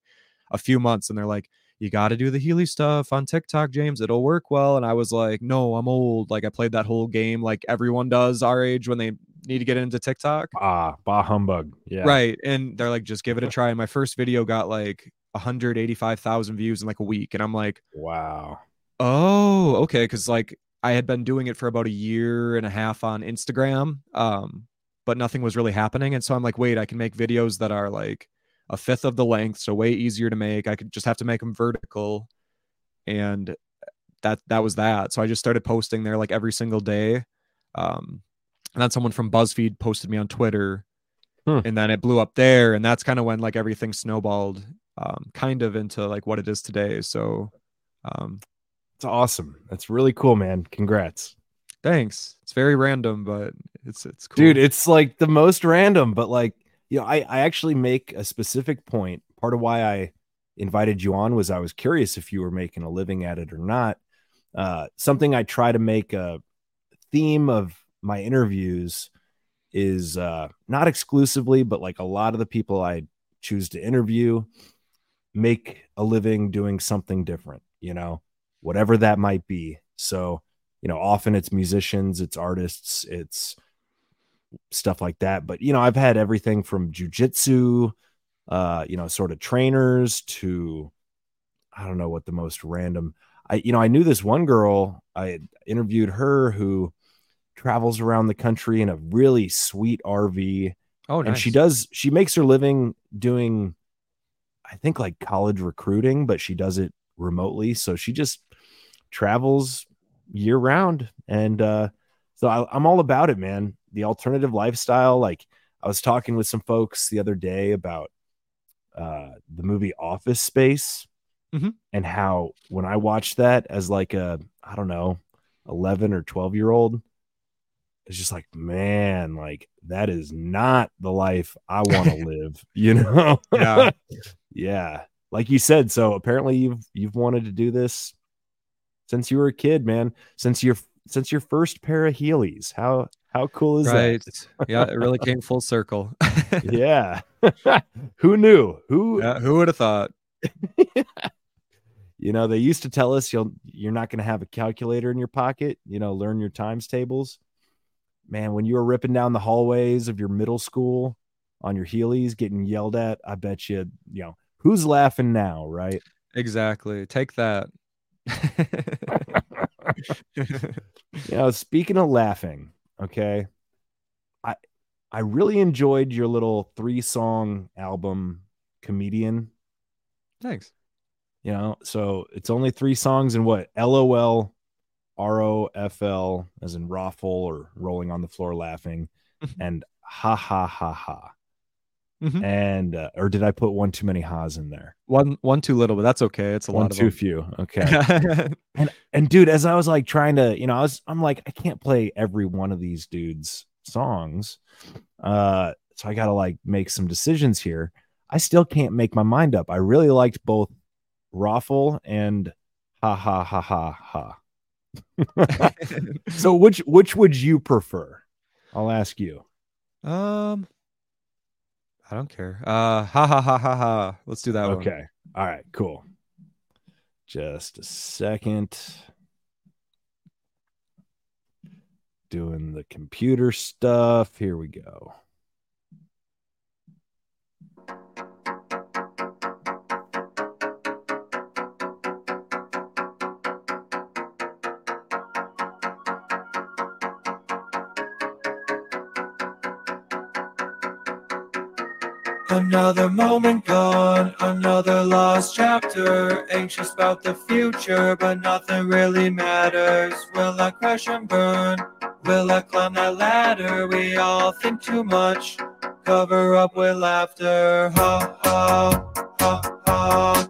a few months. And they're like, you got to do the Heelys stuff on TikTok, James, it'll work well. And I was like, no, I'm old. Like I played that whole game. Like everyone does our age when they need to get into TikTok. Ah, bah humbug. Yeah. Right. And they're like, just give it a try. And my first video got like one hundred eighty-five thousand views in like a week. And I'm like, wow. Oh, okay. Cause like, I had been doing it for about a year and a half on Instagram, um, but nothing was really happening. And so I'm like, wait, I can make videos that are like a fifth of the length, so way easier to make. I could just have to make them vertical. And that that was that. So I just started posting there like every single day. Um, and then someone from BuzzFeed posted me on Twitter. Hmm. And then it blew up there. And that's kind of when like everything snowballed um, kind of into like what it is today. So um it's awesome. That's really cool, man. Congrats. Thanks. It's very random, but it's it's cool. Dude, it's like the most random, but like, you know, I, I actually make a specific point. Part of why I invited you on was I was curious if you were making a living at it or not. Uh, something I try to make a theme of my interviews is uh, not exclusively, but like a lot of the people I choose to interview make a living doing something different, you know? Whatever that might be. So, you know, often it's musicians, it's artists, it's stuff like that. But, you know, I've had everything from jujitsu, uh, you know, sort of trainers to, I don't know what the most random, I, you know, I knew this one girl, I interviewed her who travels around the country in a really sweet R V. Oh, nice. And she does, she makes her living doing, I think like college recruiting, but she does it remotely. So she just travels year round. And uh, so I, I'm all about it, man. The alternative lifestyle. Like I was talking with some folks the other day about uh, the movie Office Space mm-hmm. and how when I watched that as like a, I don't know, eleven or twelve year old, it's just like, man, like that is not the life I want to live, you know? Yeah. Yeah. Like you said, so apparently you've you've wanted to do this since you were a kid, man. Since your since your first pair of Heelys. How how cool is right. that? Yeah, it really came full circle. Yeah. Who knew? Who yeah, who would have thought? You know, they used to tell us you'll you're not going to have a calculator in your pocket. You know, learn your times tables. Man, when you were ripping down the hallways of your middle school on your Heelys, getting yelled at, I bet you you know. Who's laughing now, right? Exactly. Take that. You know, speaking of laughing, okay, I I really enjoyed your little three-song album, Comedian. Thanks. You know, so it's only three songs and what? LOL, R O F L, as in raffle or rolling on the floor laughing, and ha ha ha ha. Mm-hmm. And uh, or did I put one too many ha's in there? One, one too little, but that's okay. It's a one lot too of few. Okay. and and dude, as I was like trying to, you know, I was I'm like I can't play every one of these dudes' songs, Uh, so I got to like make some decisions here. I still can't make my mind up. I really liked both Raffle and ha ha ha ha ha. So which which would you prefer? I'll ask you. Um, I don't care. Uh, ha ha ha ha ha. Let's do that okay. one. Okay. All right. Cool. Just a second. Doing the computer stuff. Here we go. Another moment gone, another lost chapter. Anxious about the future, but nothing really matters. Will I crash and burn? Will I climb that ladder? We all think too much. Cover up with laughter. Ha ha ha ha.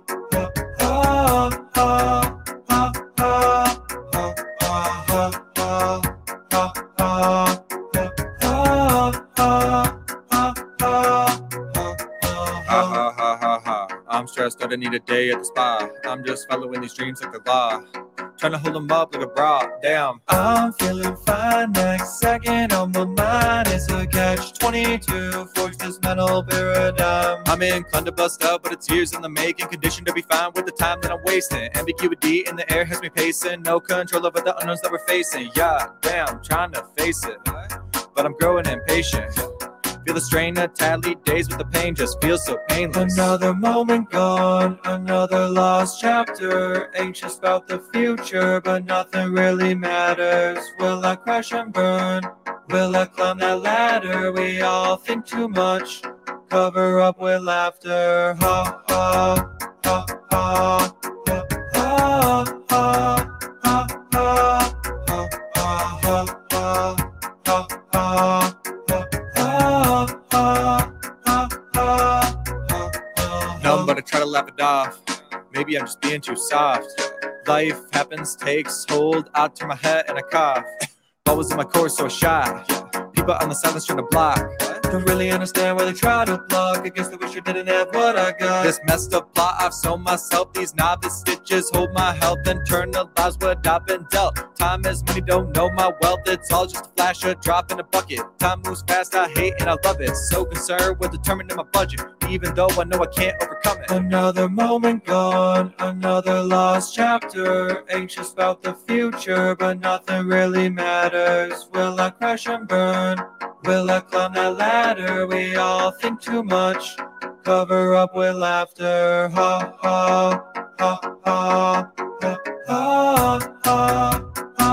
Stressed out, I need a day at the spa. I'm just following these dreams like a law, trying to hold them up like a bra. Damn, I'm feeling fine. Next second on my mind is a catch twenty-two, forge this mental paradigm. I'm inclined to bust up, but it's years in the making. Conditioned to be fine with the time that I'm wasting. Ambiguity in the air has me pacing. No control over the unknowns that we're facing. Yeah, damn, trying to face it, but I'm growing impatient. Feel the strain of tallied days with the pain, just feels so painless. Another moment gone, another lost chapter. Anxious about the future, but nothing really matters. Will I crash and burn? Will I climb that ladder? We all think too much. Cover up with laughter. Ha ha ha ha. Ha ha ha ha. Ha ha ha ha ha. But I try to laugh it off. Maybe I'm just being too soft. Life happens, takes hold. I turn my head and I cough. Always in my core, so shy. People on the silence trying to block. Don't really understand why they try to block. I guess they wish I didn't have what I got. This messed up plot, I've sewn myself. These novice stitches hold my health. Internalize what I've been dealt. Time is money, don't know my wealth. It's all just a flash, a drop in a bucket. Time moves fast, I hate and I love it. So concerned with determining my budget, even though I know I can't overcome it. Another moment gone, another lost chapter. Anxious about the future, but nothing really matters. Will I crash and burn? Will I climb that ladder? We all think too much. Cover up with laughter. Ha ha ha ha ha ha ha ha ha ha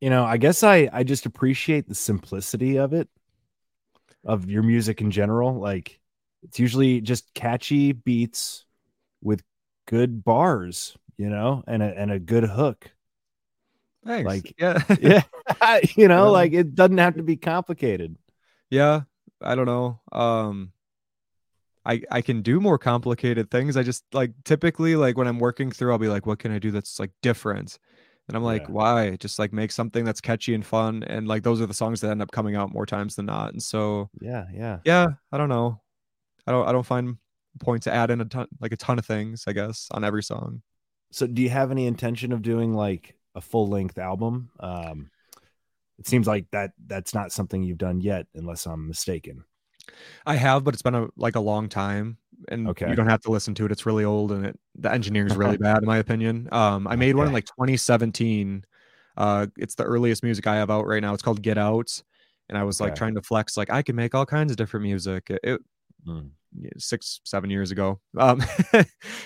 You know, I guess I, I just appreciate the simplicity of it, of your music in general. Like, it's usually just catchy beats with good bars, you know, and a, and a good hook. Thanks. Like, yeah, yeah, you know, yeah. Like it doesn't have to be complicated. Yeah, I don't know. Um, I I can do more complicated things. I just like typically like when I'm working through, I'll be like, what can I do that's like different? And I'm like, yeah. Why? Just like make something that's catchy and fun. And like, those are the songs that end up coming out more times than not. And so, yeah, yeah, yeah. I don't know. I don't, I don't find point to add in a ton, like a ton of things, I guess, on every song. So do you have any intention of doing like a full length album? Um, it seems like that that's not something you've done yet, unless I'm mistaken. I have, but it's been a, like a long time, and okay. You don't have to listen to it. It's really old, and it, the engineering is really bad, in my opinion. Um, I made okay. one in like twenty seventeen. Uh, it's the earliest music I have out right now. It's called Get Out, and I was okay. like trying to flex, like I can make all kinds of different music. It, it mm. six, seven years ago. Um,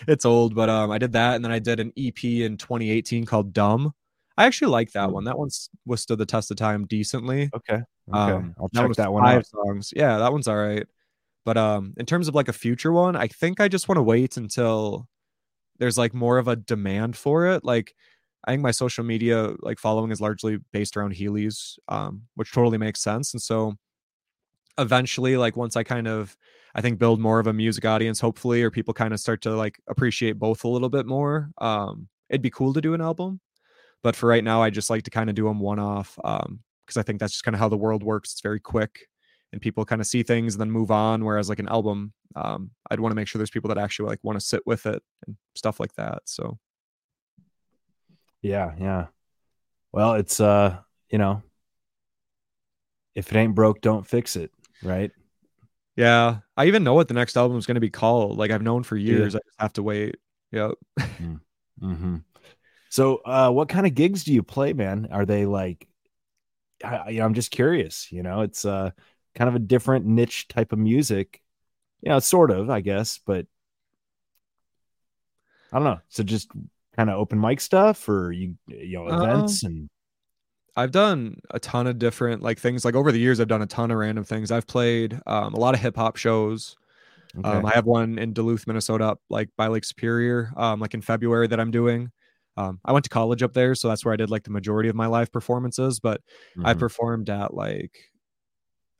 it's old, but um, I did that, and then I did an E P in twenty eighteen called Dumb. I actually like that one. That one was stood the test of time decently. Okay. Okay. Um, I'll check that, that one five out. Songs. Yeah, that one's all right. But um, in terms of like a future one, I think I just want to wait until there's like more of a demand for it. Like, I think my social media like following is largely based around Heelys, um, which totally makes sense. And so eventually, like once I kind of, I think build more of a music audience, hopefully, or people kind of start to like appreciate both a little bit more. Um, it'd be cool to do an album, but for right now, I just like to kind of do them one off um, because I think that's just kind of how the world works. It's very quick. And people kind of see things and then move on. Whereas like an album, um, I'd want to make sure there's people that actually like want to sit with it and stuff like that. So. Yeah. Yeah. Well, it's, uh, you know, if it ain't broke, don't fix it. Right. Yeah. I even know what the next album is going to be called. Like I've known for years. Yeah. I just have to wait. Yep. Mm-hmm. So uh, what kind of gigs do you play, man? Are they like, I, you know, I'm just curious, you know, it's, uh, kind of a different niche type of music, you know, sort of, I guess, but I don't know. So just kind of open mic stuff or, you, you know, events uh, and I've done a ton of different like things. Like over the years, I've done a ton of random things. I've played um, a lot of hip hop shows. Okay. Um, I have one in Duluth, Minnesota, like by Lake Superior, um, like in February that I'm doing. Um, I went to college up there, so that's where I did like the majority of my live performances, but mm-hmm. I performed at like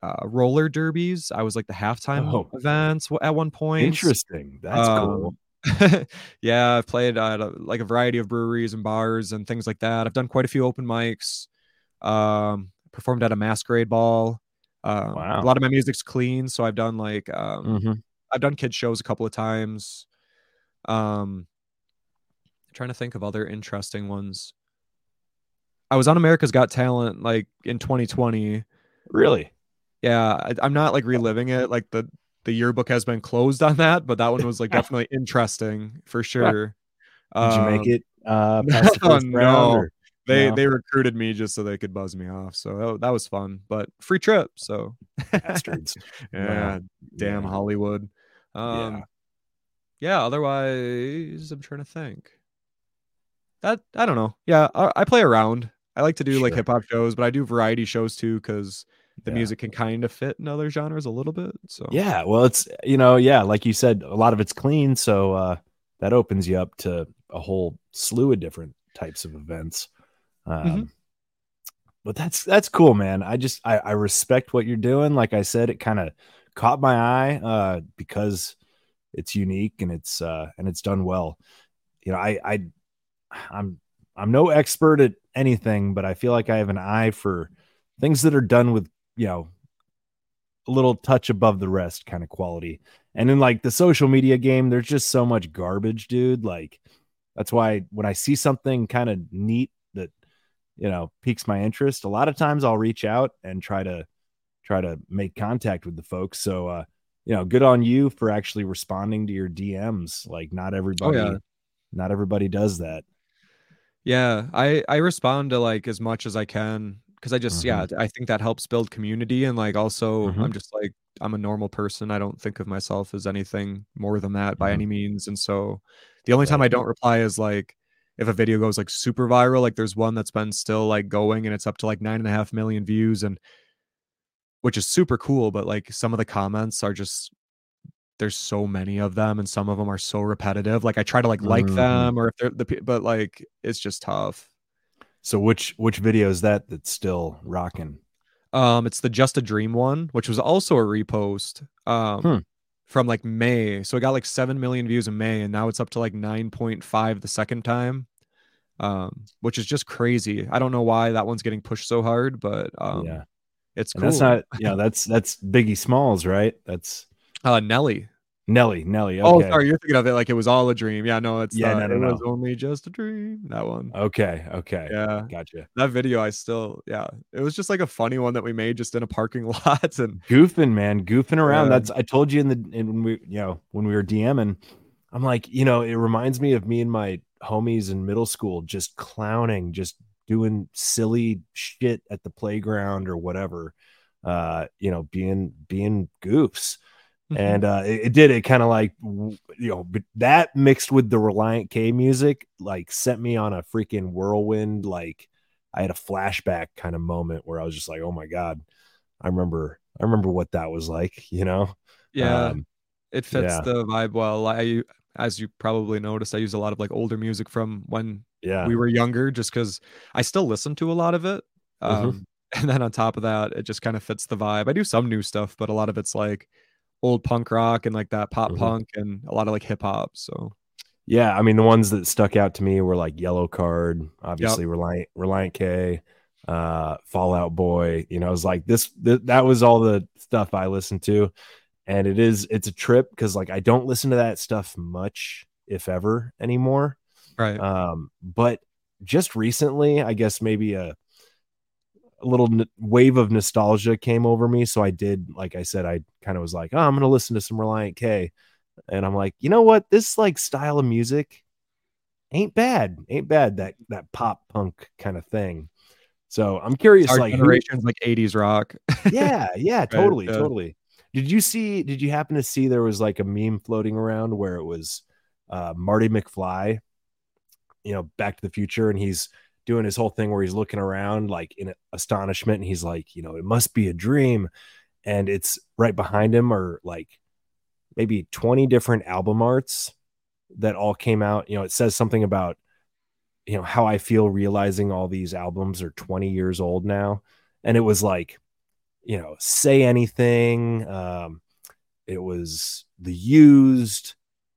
Uh, roller derbies. I was like the halftime oh. events at one point. Interesting. That's um, cool. Yeah, I've played at a, like a variety of breweries and bars and things like that. I've done quite a few open mics. Um, performed at a masquerade ball. Um, wow. A lot of my music's clean, so I've done like um, mm-hmm. I've done kids shows a couple of times. Um, trying to think of other interesting ones. I was on America's Got Talent like in twenty twenty. Really. Yeah, I, I'm not like reliving it. Like the, the yearbook has been closed on that, but that one was like definitely interesting for sure. Did um, you make it? Uh, past the no, round or, they no? they recruited me just so they could buzz me off. So that, that was fun, but free trip. So bastards. yeah, wow. damn yeah. Hollywood. Um, yeah. yeah. Otherwise, I'm trying to think. That I don't know. Yeah, I, I play around. I like to do sure. like hip hop shows, but I do variety shows too because. The yeah. music can kind of fit in other genres a little bit. So yeah, well, it's, you know, yeah, like you said, a lot of it's clean. So uh, that opens you up to a whole slew of different types of events. Um, mm-hmm. But that's, that's cool, man. I just, I, I respect what you're doing. Like I said, it kind of caught my eye uh, because it's unique and it's, uh, and it's done well. You know, I, I, I'm, I'm no expert at anything, but I feel like I have an eye for things that are done with, you know, a little touch above the rest kind of quality. And in like the social media game, there's just so much garbage, dude. Like that's why when I see something kind of neat that, you know, piques my interest, a lot of times I'll reach out and try to try to make contact with the folks. So, uh, you know, good on you for actually responding to your D Ms. Like not everybody, oh, yeah. not everybody does that. Yeah. I, I respond to like as much as I can. Cause I just, mm-hmm. yeah, I think that helps build community. And like, also mm-hmm. I'm just like, I'm a normal person. I don't think of myself as anything more than that by mm-hmm. any means. And so the only right. time I don't reply is like, if a video goes like super viral, like there's one that's been still like going and it's up to like nine and a half million views and which is super cool. But like some of the comments are just, there's so many of them and some of them are so repetitive. Like I try to like, mm-hmm. like them or if they're the, but like, it's just tough. So which which video is that that's still rocking? Um, it's the Just a Dream one, which was also a repost um, hmm. from like May. So it got like seven million views in May, and now it's up to like nine point five the second time, um, which is just crazy. I don't know why that one's getting pushed so hard, but um, yeah. it's cool. And that's not, yeah, that's that's Biggie Smalls, right? That's uh, Nelly. Nelly, Nelly. Okay. Oh, sorry, you're thinking of it like it was all a dream. Yeah, no, it's yeah, not. No, no, it was no. only just a dream. That one. Okay, okay. Yeah, gotcha. That video, I still, yeah, it was just like a funny one that we made just in a parking lot and goofing, man, goofing around. Yeah. That's I told you in the in when we, you know, when we were DMing, I'm like, you know, it reminds me of me and my homies in middle school, just clowning, just doing silly shit at the playground or whatever. Uh, you know, being being goofs. And uh, it, it did it kind of like, you know, but that mixed with the Relient K music, like sent me on a freaking whirlwind. Like I had a flashback kind of moment where I was just like, oh, my God, I remember I remember what that was like, you know, Yeah, um, it fits yeah. the vibe well. I, as you probably noticed, I use a lot of like older music from when yeah. we were younger, just because I still listen to a lot of it. Um, mm-hmm. And then on top of that, it just kind of fits the vibe. I do some new stuff, but a lot of it's like old punk rock and like that pop mm-hmm. punk and a lot of like hip hop. So yeah, I mean, the ones that stuck out to me were like Yellow Card, obviously yep. Relient, Relient K, uh, Fall Out Boy. You know, I was like this, th- that was all the stuff I listened to. And it is, it's a trip because like I don't listen to that stuff much, if ever, anymore. Right. Um, but just recently, I guess maybe a, a little n- wave of nostalgia came over me. So I did, like I said, I kind of was like, oh, I'm going to listen to some Relient K. And I'm like, you know what? This like style of music ain't bad. Ain't bad. That, that pop punk kind of thing. So I'm curious. Our like generations who, like eighties rock. Yeah. Yeah, totally. Right, yeah. Totally. Did you see, did you happen to see there was like a meme floating around where it was uh, Marty McFly, you know, Back to the Future. And he's doing his whole thing where he's looking around like in astonishment. And he's like, you know, it must be a dream. And it's right behind him or like maybe twenty different album arts that all came out. You know, it says something about, you know, how I feel realizing all these albums are twenty years old now. And it was like, you know, Say Anything. Um, it was The Used.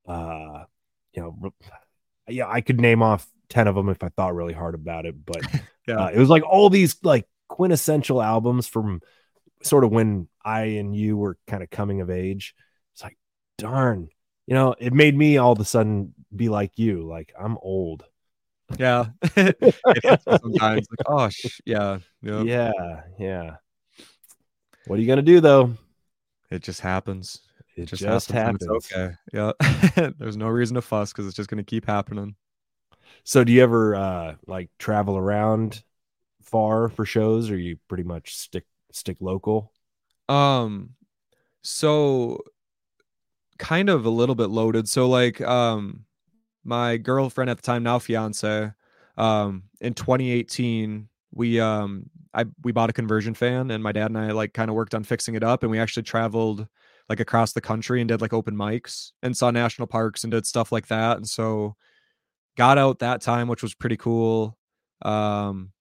Uh, you know, yeah, I could name off ten of them if I thought really hard about it. But yeah. uh, it was like all these like quintessential albums from sort of when I and you were kind of coming of age. It's like, darn, you know, it made me all of a sudden be like you, like I'm old. Yeah. It hits me sometimes. Like, oh, sh- yeah. Yep. Yeah. Yeah. What are you gonna do though? It just happens. It just, just happens. happens. Okay. Yeah. There's no reason to fuss because it's just gonna keep happening. So, do you ever uh, like travel around far for shows, or you pretty much stick stick local? Um. So, kind of a little bit loaded. So, like, um, my girlfriend at the time, now fiance, um, in twenty eighteen, we um. I we bought a conversion fan and my dad and I like kind of worked on fixing it up, and we actually traveled like across the country and did like open mics and saw national parks and did stuff like that. And so got out that time, which was pretty cool. Um,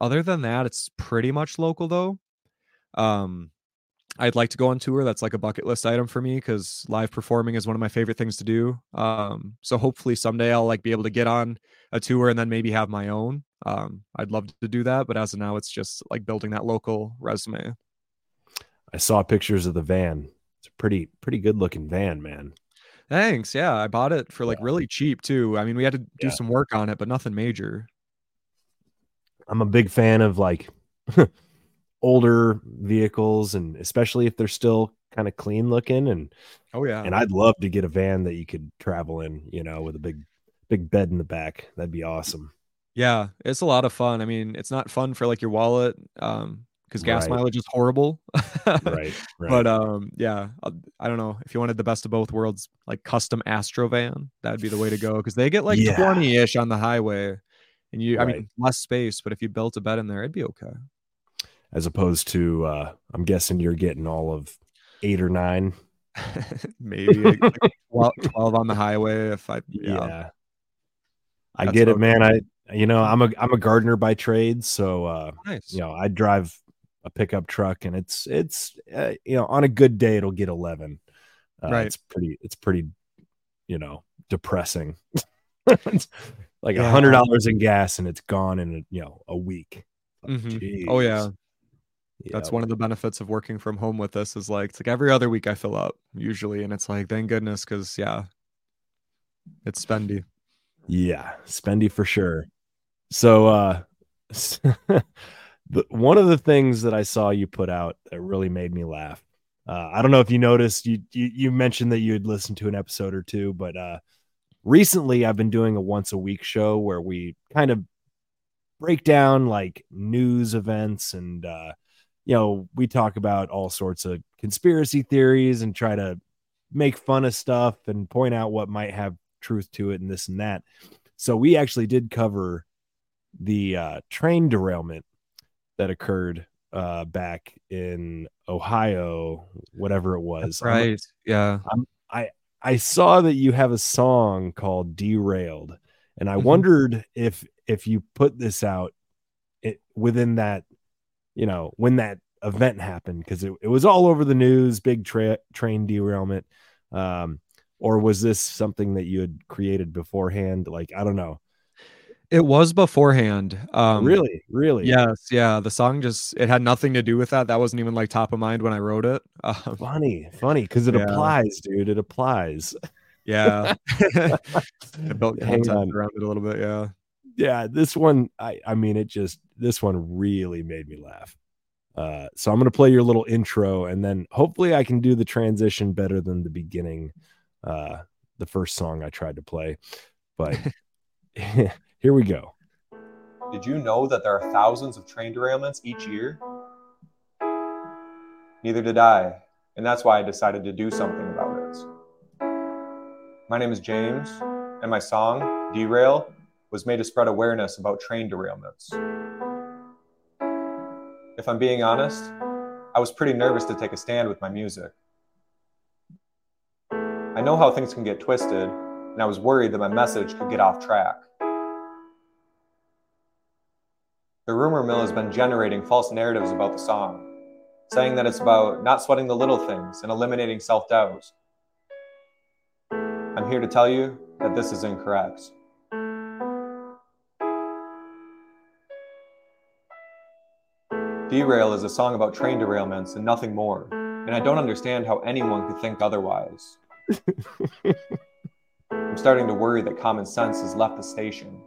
other than that, it's pretty much local though. Um, I'd like to go on tour. That's like a bucket list item for me because live performing is one of my favorite things to do. Um, so hopefully someday I'll like be able to get on a tour and then maybe have my own. Um, I'd love to do that, but as of now, it's just like building that local resume. I saw pictures of the van. It's a pretty, pretty good looking van, man. Thanks. Yeah. I bought it for like yeah. really cheap too. I mean, we had to do yeah. some work on it, but nothing major. I'm a big fan of like older vehicles, and especially if they're still kind of clean looking, and oh yeah and I'd love to get a van that you could travel in, you know, with a big big bed in the back. That'd be awesome. Yeah, it's a lot of fun. I mean, it's not fun for like your wallet um because gas right. mileage is horrible. right, right but um yeah I don't know if you wanted the best of both worlds, like custom Astro van, that'd be the way to go because they get like yeah. twenty-ish on the highway, and you right. I mean, less space, but if you built a bed in there, it'd be okay. As opposed to, uh, I'm guessing you're getting all of eight or nine, maybe like twelve on the highway. If I, yeah, yeah. I That's get it, man. I, you know, I'm a, I'm a gardener by trade. So, uh, nice. You know, I drive a pickup truck, and it's, it's, uh, you know, on a good day, it'll get eleven. Uh, right. It's pretty, it's pretty, you know, depressing. It's like a yeah. hundred dollars in gas, and it's gone in, you know, a week. Mm-hmm. Oh yeah. Yeah, that's one of the benefits of working from home with this is like, it's like every other week I fill up usually. And it's like, thank goodness. Cause yeah, it's spendy. Yeah. Spendy for sure. So, uh, the, one of the things that I saw you put out that really made me laugh. Uh, I don't know if you noticed, you, you, you mentioned that you had listened to an episode or two, but, uh, recently I've been doing a once a week show where we kind of break down like news events and, uh, you know, we talk about all sorts of conspiracy theories and try to make fun of stuff and point out what might have truth to it and this and that. So we actually did cover the uh, train derailment that occurred uh, back in Ohio, whatever it was. That's right. I'm, yeah. I'm, I I saw that you have a song called Derailed, and I mm-hmm. wondered if if you put this out it within that, you know, when that event happened, because it, it was all over the news, big tra- train derailment. Um, or was this something that you had created beforehand? Like, I don't know. It was beforehand. Um, really? Really? Yes. Yeah. The song just, it had nothing to do with that. That wasn't even like top of mind when I wrote it. Um, funny, funny. Cause it yeah. applies, dude. It applies. Yeah. I built content around it a little bit. Yeah. Yeah. This one, I, I mean, it just, this one really made me laugh. Uh, so I'm going to play your little intro, and then hopefully I can do the transition better than the beginning. Uh, the first song I tried to play, but here we go. Did you know that there are thousands of train derailments each year? Neither did I, and that's why I decided to do something about it. My name is James, and my song, Derail, was made to spread awareness about train derailments. If I'm being honest, I was pretty nervous to take a stand with my music. I know how things can get twisted, and I was worried that my message could get off track. The rumor mill has been generating false narratives about the song, saying that it's about not sweating the little things and eliminating self-doubt. I'm here to tell you that this is incorrect. Derail is a song about train derailments and nothing more, and I don't understand how anyone could think otherwise. I'm starting to worry that common sense has left the station.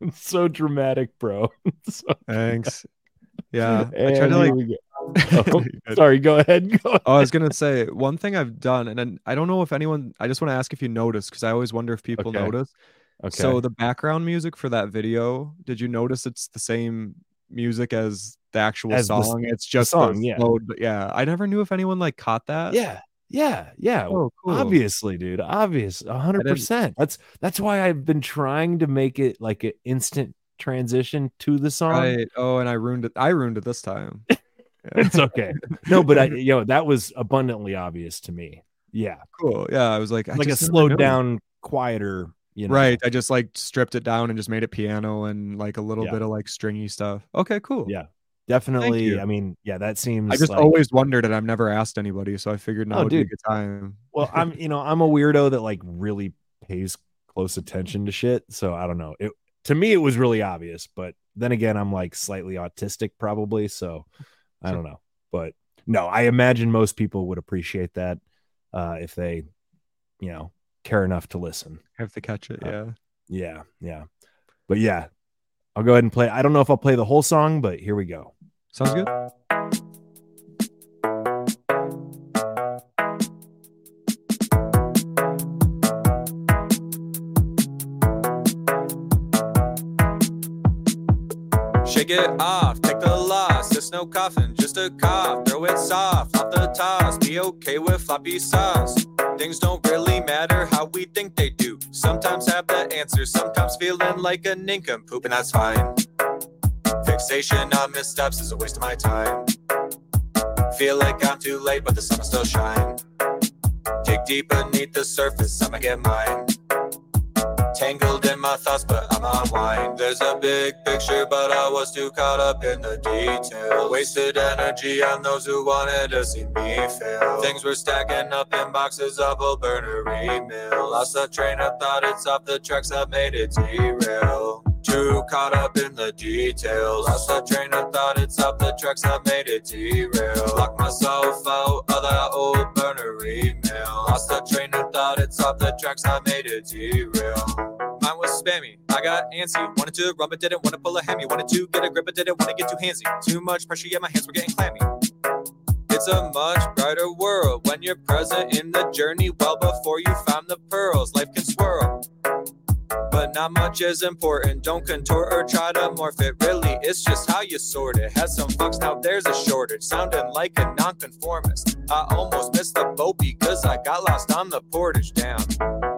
It's so dramatic, bro. It's so thanks. Dramatic. Yeah. I tried to, like... oh, sorry, go ahead. Go ahead. Oh, I was gonna say one thing I've done, and then I don't know if anyone. I just want to ask if you noticed, because I always wonder if people okay. notice. Okay. So the background music for that video, did you notice it's the same music as the actual as song? The, it's just the song, the yeah. Load, yeah. I never knew if anyone like caught that. Yeah, yeah, yeah. Oh, cool. Obviously, dude. Obvious, a hundred percent. That's that's why I've been trying to make it like an instant transition to the song. Right. Oh, and I ruined it. I ruined it this time. It's okay. No, but I, you know, that was abundantly obvious to me. Yeah. Cool. Yeah. I was like, I like just a slowed down, quieter, you know. Right. I just like stripped it down and just made it piano and like a little yeah. bit of like stringy stuff. Okay, cool. Yeah. Definitely. I mean, yeah, that seems I just like... always wondered, and I've never asked anybody, so I figured now oh, would dude. be a good time. Well, I'm you know, I'm a weirdo that like really pays close attention to shit. So I don't know. It to me it was really obvious, but then again, I'm like slightly autistic probably, so I don't know, but no, I imagine most people would appreciate that uh, if they, you know, care enough to listen. Have to catch it. Uh, yeah. Yeah. Yeah. But yeah, I'll go ahead and play. I don't know if I'll play the whole song, but here we go. Sounds good. Shake it off. Take the loss. It's no coffin. A cough, throw it soft, off the toss, be okay with floppy sauce. Things don't really matter how we think they do. Sometimes have the answer, sometimes feeling like a nincompoop, and that's fine. Fixation on missteps is a waste of my time. Feel like I'm too late, but the sun will still shine. Dig deep beneath the surface, I'ma get mine. Tangled in my thoughts, but I'm online. There's a big picture, but I was too caught up in the details. Wasted energy on those who wanted to see me fail. Things were stacking up in boxes of old burner email. Lost the train of thought, it's off the tracks that made it derail. Too caught up in the details. Lost the train of thought, it's off the tracks that made it derail. Locked myself out of that old burner email. Lost the train of thought, it's off the tracks that made it derail. Mine was spammy, I got antsy. Wanted to rub it, didn't want to pull a hammy. Wanted to get a grip, but didn't want to get too handsy. Too much pressure, yeah, my hands were getting clammy. It's a much brighter world when you're present in the journey. Well before you find the pearls, life can swirl. But Not much is important. Don't contort or try to morph it. Really, it's just how you sort it. Has some fucks, now there's a shortage. Sounding like a nonconformist. I almost missed the boat because I got lost on the portage. Damn.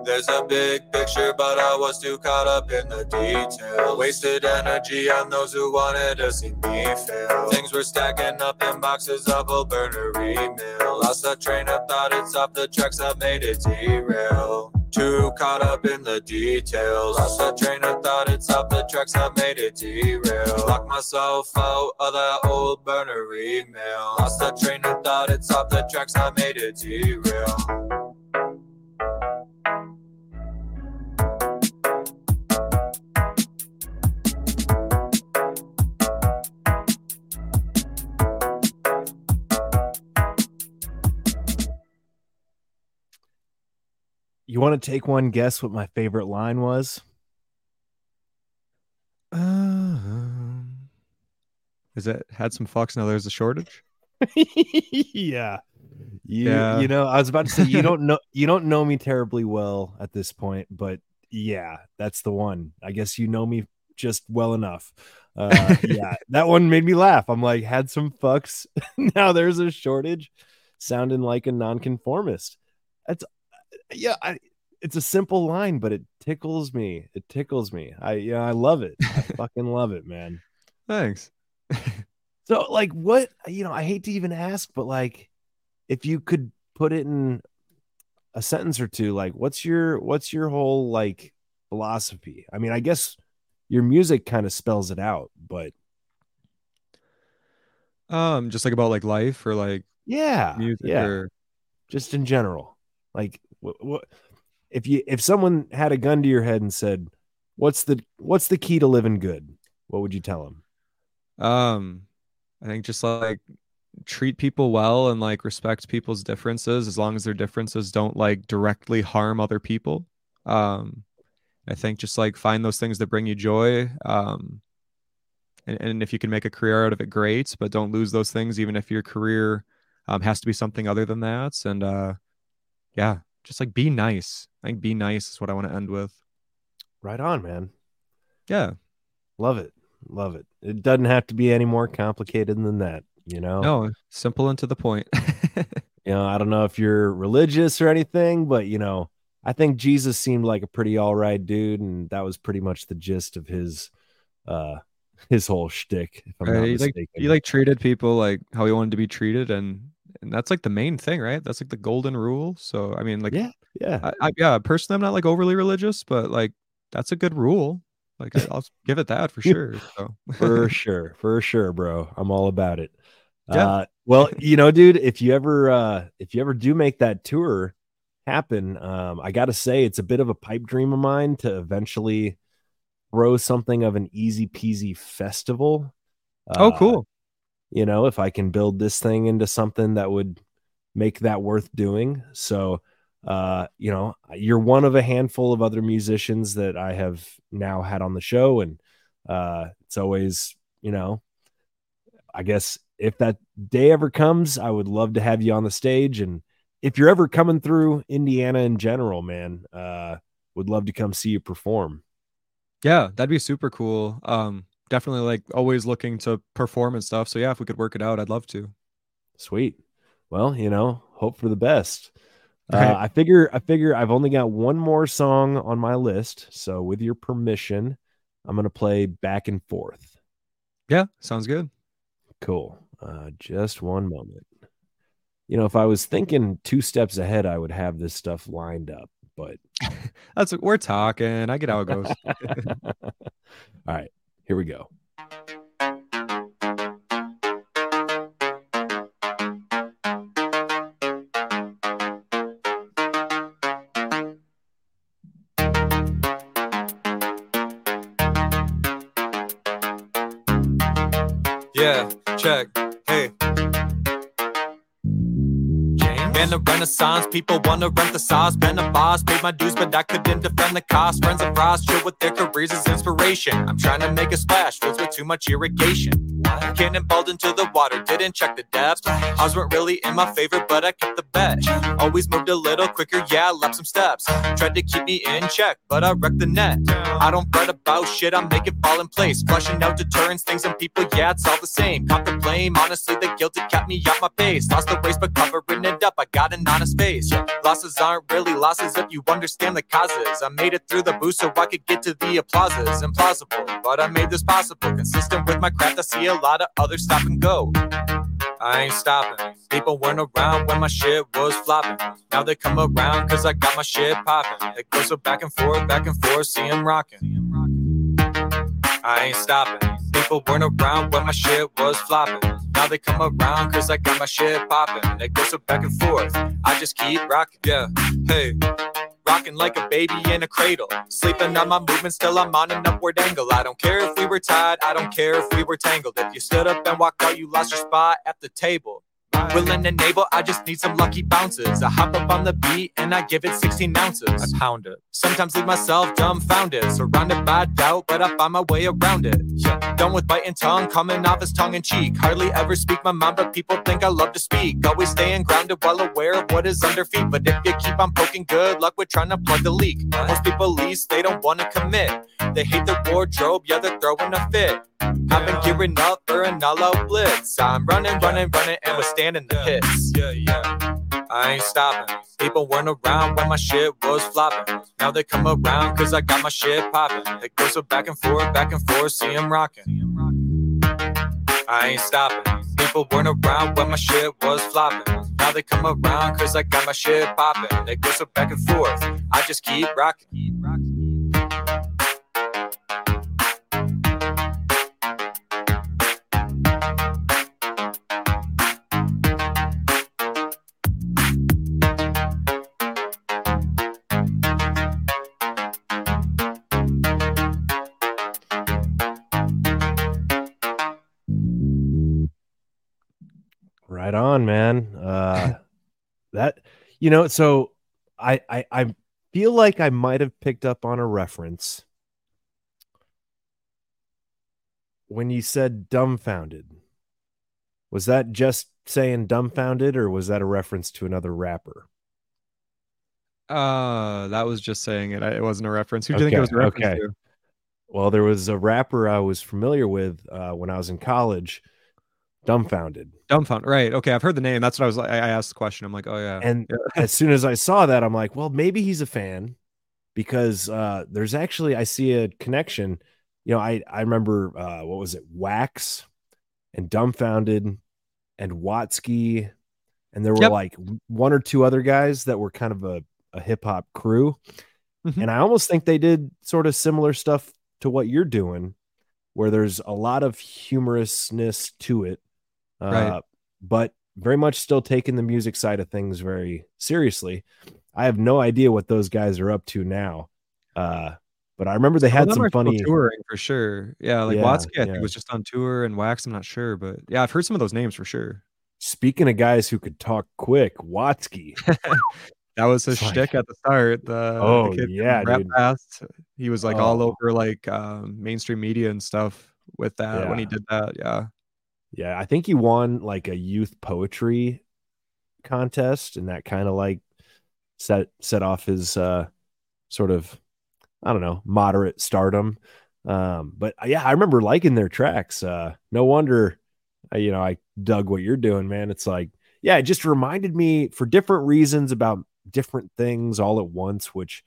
There's a big picture, but I was too caught up in the details. Wasted energy on those who wanted to see me fail. Things were stacking up in boxes of old burner email. Lost the train of thought, it's off the tracks that made it derail. Too caught up in the details. Lost the train of thought, it's off the tracks that made it derail. Locked myself out of that old burner email. Lost the train of thought, it's off the tracks that made it derail. You want to take one guess what my favorite line was? Um, is it had some fucks, now there's a shortage? yeah. You, yeah. You know, I was about to say, you don't know, you don't know me terribly well at this point, but yeah, that's the one. I guess you know me just well enough. Uh, yeah, that one made me laugh. I'm like, had some fucks, now there's a shortage. Sounding like a nonconformist. That's Yeah, I, it's a simple line, but it tickles me. It tickles me. I yeah, I love it. I fucking love it, man. Thanks. So, like, what you know, I hate to even ask, but like, if you could put it in a sentence or two, like, what's your what's your whole like philosophy? I mean, I guess your music kind of spells it out, but um, just like about like life or like yeah, music yeah, or... just in general, like. What if you if someone had a gun to your head and said, "What's the what's the key to living good?" What would you tell them? Um, I think just like treat people well and like respect people's differences as long as their differences don't like directly harm other people. Um, I think just like find those things that bring you joy. Um, and, and if you can make a career out of it, great. But don't lose those things, even if your career um, has to be something other than that. And uh, yeah. Just like be nice. I think be nice is what I want to end with. Right on, man. Yeah. Love it. Love it. It doesn't have to be any more complicated than that, you know? No, simple and to the point. You know, I don't know if you're religious or anything, but, you know, I think Jesus seemed like a pretty all right dude. And that was pretty much the gist of his uh, his whole shtick. If I'm right, not he, mistaken. Like, he like treated people like how he wanted to be treated and And that's like the main thing, right? That's like the golden rule. So, I mean, like, yeah, yeah, I, I, yeah. Personally, I'm not like overly religious, but like, that's a good rule. Like, I, I'll give it that for sure. So. for sure, for sure, bro. I'm all about it. Yeah. Uh, well, you know, dude, if you ever, uh, if you ever do make that tour happen, um, I gotta say, it's a bit of a pipe dream of mine to eventually throw something of an Easy Peasy festival. Uh, oh, cool. You know, if I can build this thing into something that would make that worth doing. So, uh, you know, you're one of a handful of other musicians that I have now had on the show. And uh, it's always, you know, I guess if that day ever comes, I would love to have you on the stage. And if you're ever coming through Indiana in general, man, uh, would love to come see you perform. Yeah, that'd be super cool. Um, Definitely like always looking to perform and stuff. So yeah, if we could work it out, I'd love to. Sweet. Well, you know, hope for the best. Right. Uh, I figure, I figure I've only got one more song on my list. So with your permission, I'm going to play Back and Forth. Yeah. Sounds good. Cool. Uh, just one moment. You know, if I was thinking two steps ahead, I would have this stuff lined up, but that's what we're talking. I get how it goes. All right. Here we go. Yeah, check. Hey. In the renaissance, people wanna rent the sauce. Been a boss, paid my dues, but I couldn't defend the cost. Friends of Frost, shit with their careers is inspiration. I'm trying to make a splash, filled with too much irrigation. Cannonballed into the water, didn't check the depth. Odds weren't really in my favor, but I kept the bet. Always moved a little quicker, yeah, I lapped some steps. Tried to keep me in check, but I wrecked the net. I don't fret about shit, I make it fall in place. Flushing out deterrence, things and people, yeah, it's all the same. Caught the blame, honestly, the guilt, it kept me off my pace. Lost the race, but covering it up, I got an honest face. Losses aren't really losses if you understand the causes. I made it through the boost so I could get to the applauses. Implausible, but I made this possible. Consistent with my craft, I see a lot of others stop and go. I ain't stopping. People weren't around when my shit was flopping. Now they come around cause I got my shit popping. It goes so back and forth, back and forth, see him rocking. I ain't stopping. People weren't around when my shit was flopping. Now they come around cause I got my shit popping. It goes so back and forth, I just keep rocking. Yeah, hey. Rocking like a baby in a cradle. Sleeping on my movements till I'm on an upward angle. I don't care if we were tied, I don't care if we were tangled. If you stood up and walked out, you lost your spot at the table. Willing and able, I just need some lucky bounces. I hop up on the beat and I give it sixteen ounces. I pound it. Sometimes leave myself dumbfounded. Surrounded by doubt, but I find my way around it. Yeah. Done with biting tongue, coming off as tongue in cheek. Hardly ever speak my mind, but people think I love to speak. Always staying grounded, well aware of what is under feet. But if you keep on poking, good luck with trying to plug the leak. Most people least, they don't want to commit. They hate their wardrobe, yeah, they're throwing a fit. I've been gearing up for an all-out blitz. I'm running, running, running, and withstanding the hits. Yeah, yeah. I ain't stopping. People weren't around when my shit was flopping. Now they come around cause I got my shit popping. It goes so back and forth, back and forth, see 'em rocking. I ain't stopping. People weren't around when my shit was flopping. Now they come around cause I got my shit popping. It goes so back and forth, I just keep rocking. Keep rocking. Right on, man. Uh, that, you know, so I, I I feel like I might have picked up on a reference when you said dumbfounded. Was that just saying dumbfounded, or was that a reference to another rapper? Uh, that was just saying it. It wasn't a reference. Who do you okay, think it was a reference okay. to? Well, there was a rapper I was familiar with uh, when I was in college. Dumbfounded. Dumbfounded. Right. Okay. I've heard the name. That's what I was like. I asked the question. I'm like, oh yeah. And yeah. As soon as I saw that, I'm like, well, maybe he's a fan, because uh, there's actually, I see a connection. You know, I, I remember, uh, what was it? Wax and Dumbfounded and Watsky. And there were yep. like one or two other guys that were kind of a, a hip hop crew. Mm-hmm. And I almost think they did sort of similar stuff to what you're doing, where there's a lot of humorousness to it. Uh, right. But very much still taking the music side of things very seriously. I have no idea what those guys are up to now. Uh, but I remember they had some funny touring for sure. Yeah. Like yeah, Watsky, I yeah. think was just on tour, and Wax, I'm not sure, but yeah, I've heard some of those names for sure. Speaking of guys who could talk quick, Watsky. That was his like, shtick at the start. The, oh, the kid yeah. Rap fast. He was like oh. all over like um, mainstream media and stuff with that yeah. when he did that. Yeah. Yeah, I think he won like a youth poetry contest, and that kind of like set set off his uh, sort of, I don't know, moderate stardom. Um, but yeah, I remember liking their tracks. Uh, no wonder, you know, I dug what you're doing, man. It's like, yeah, it just reminded me for different reasons about different things all at once, which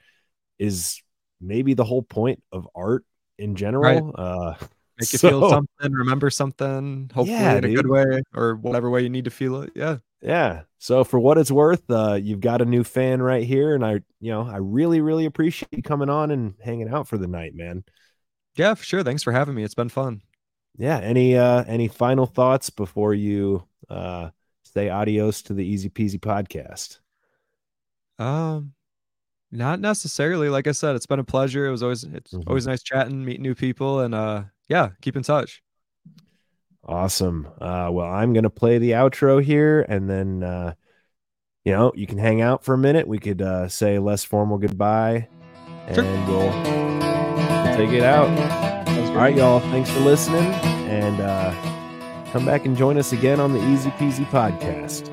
is maybe the whole point of art in general. Right. Uh, Make you so, feel something, remember something, hopefully yeah, in a dude. good way, or whatever way you need to feel it. Yeah. Yeah. So for what it's worth, uh, you've got a new fan right here. And I, you know, I really, really appreciate you coming on and hanging out for the night, man. Yeah, for sure. Thanks for having me. It's been fun. Yeah. Any, uh, any final thoughts before you uh, say adios to the Easy Peasy podcast? Um, not necessarily. Like I said, it's been a pleasure. It was always, it's mm-hmm. always nice chatting, meeting new people, and, uh, yeah, keep in touch. Awesome. Uh, well, I'm going to play the outro here, and then, uh, you know, you can hang out for a minute. We could uh, say less formal goodbye, and sure. we'll, we'll take it out. All right, y'all. Thanks for listening, and uh, come back and join us again on the Easy Peasy podcast.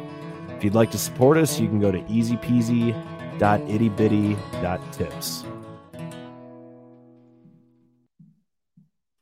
If you'd like to support us, you can go to easy peasy dot itty bitty dot tips.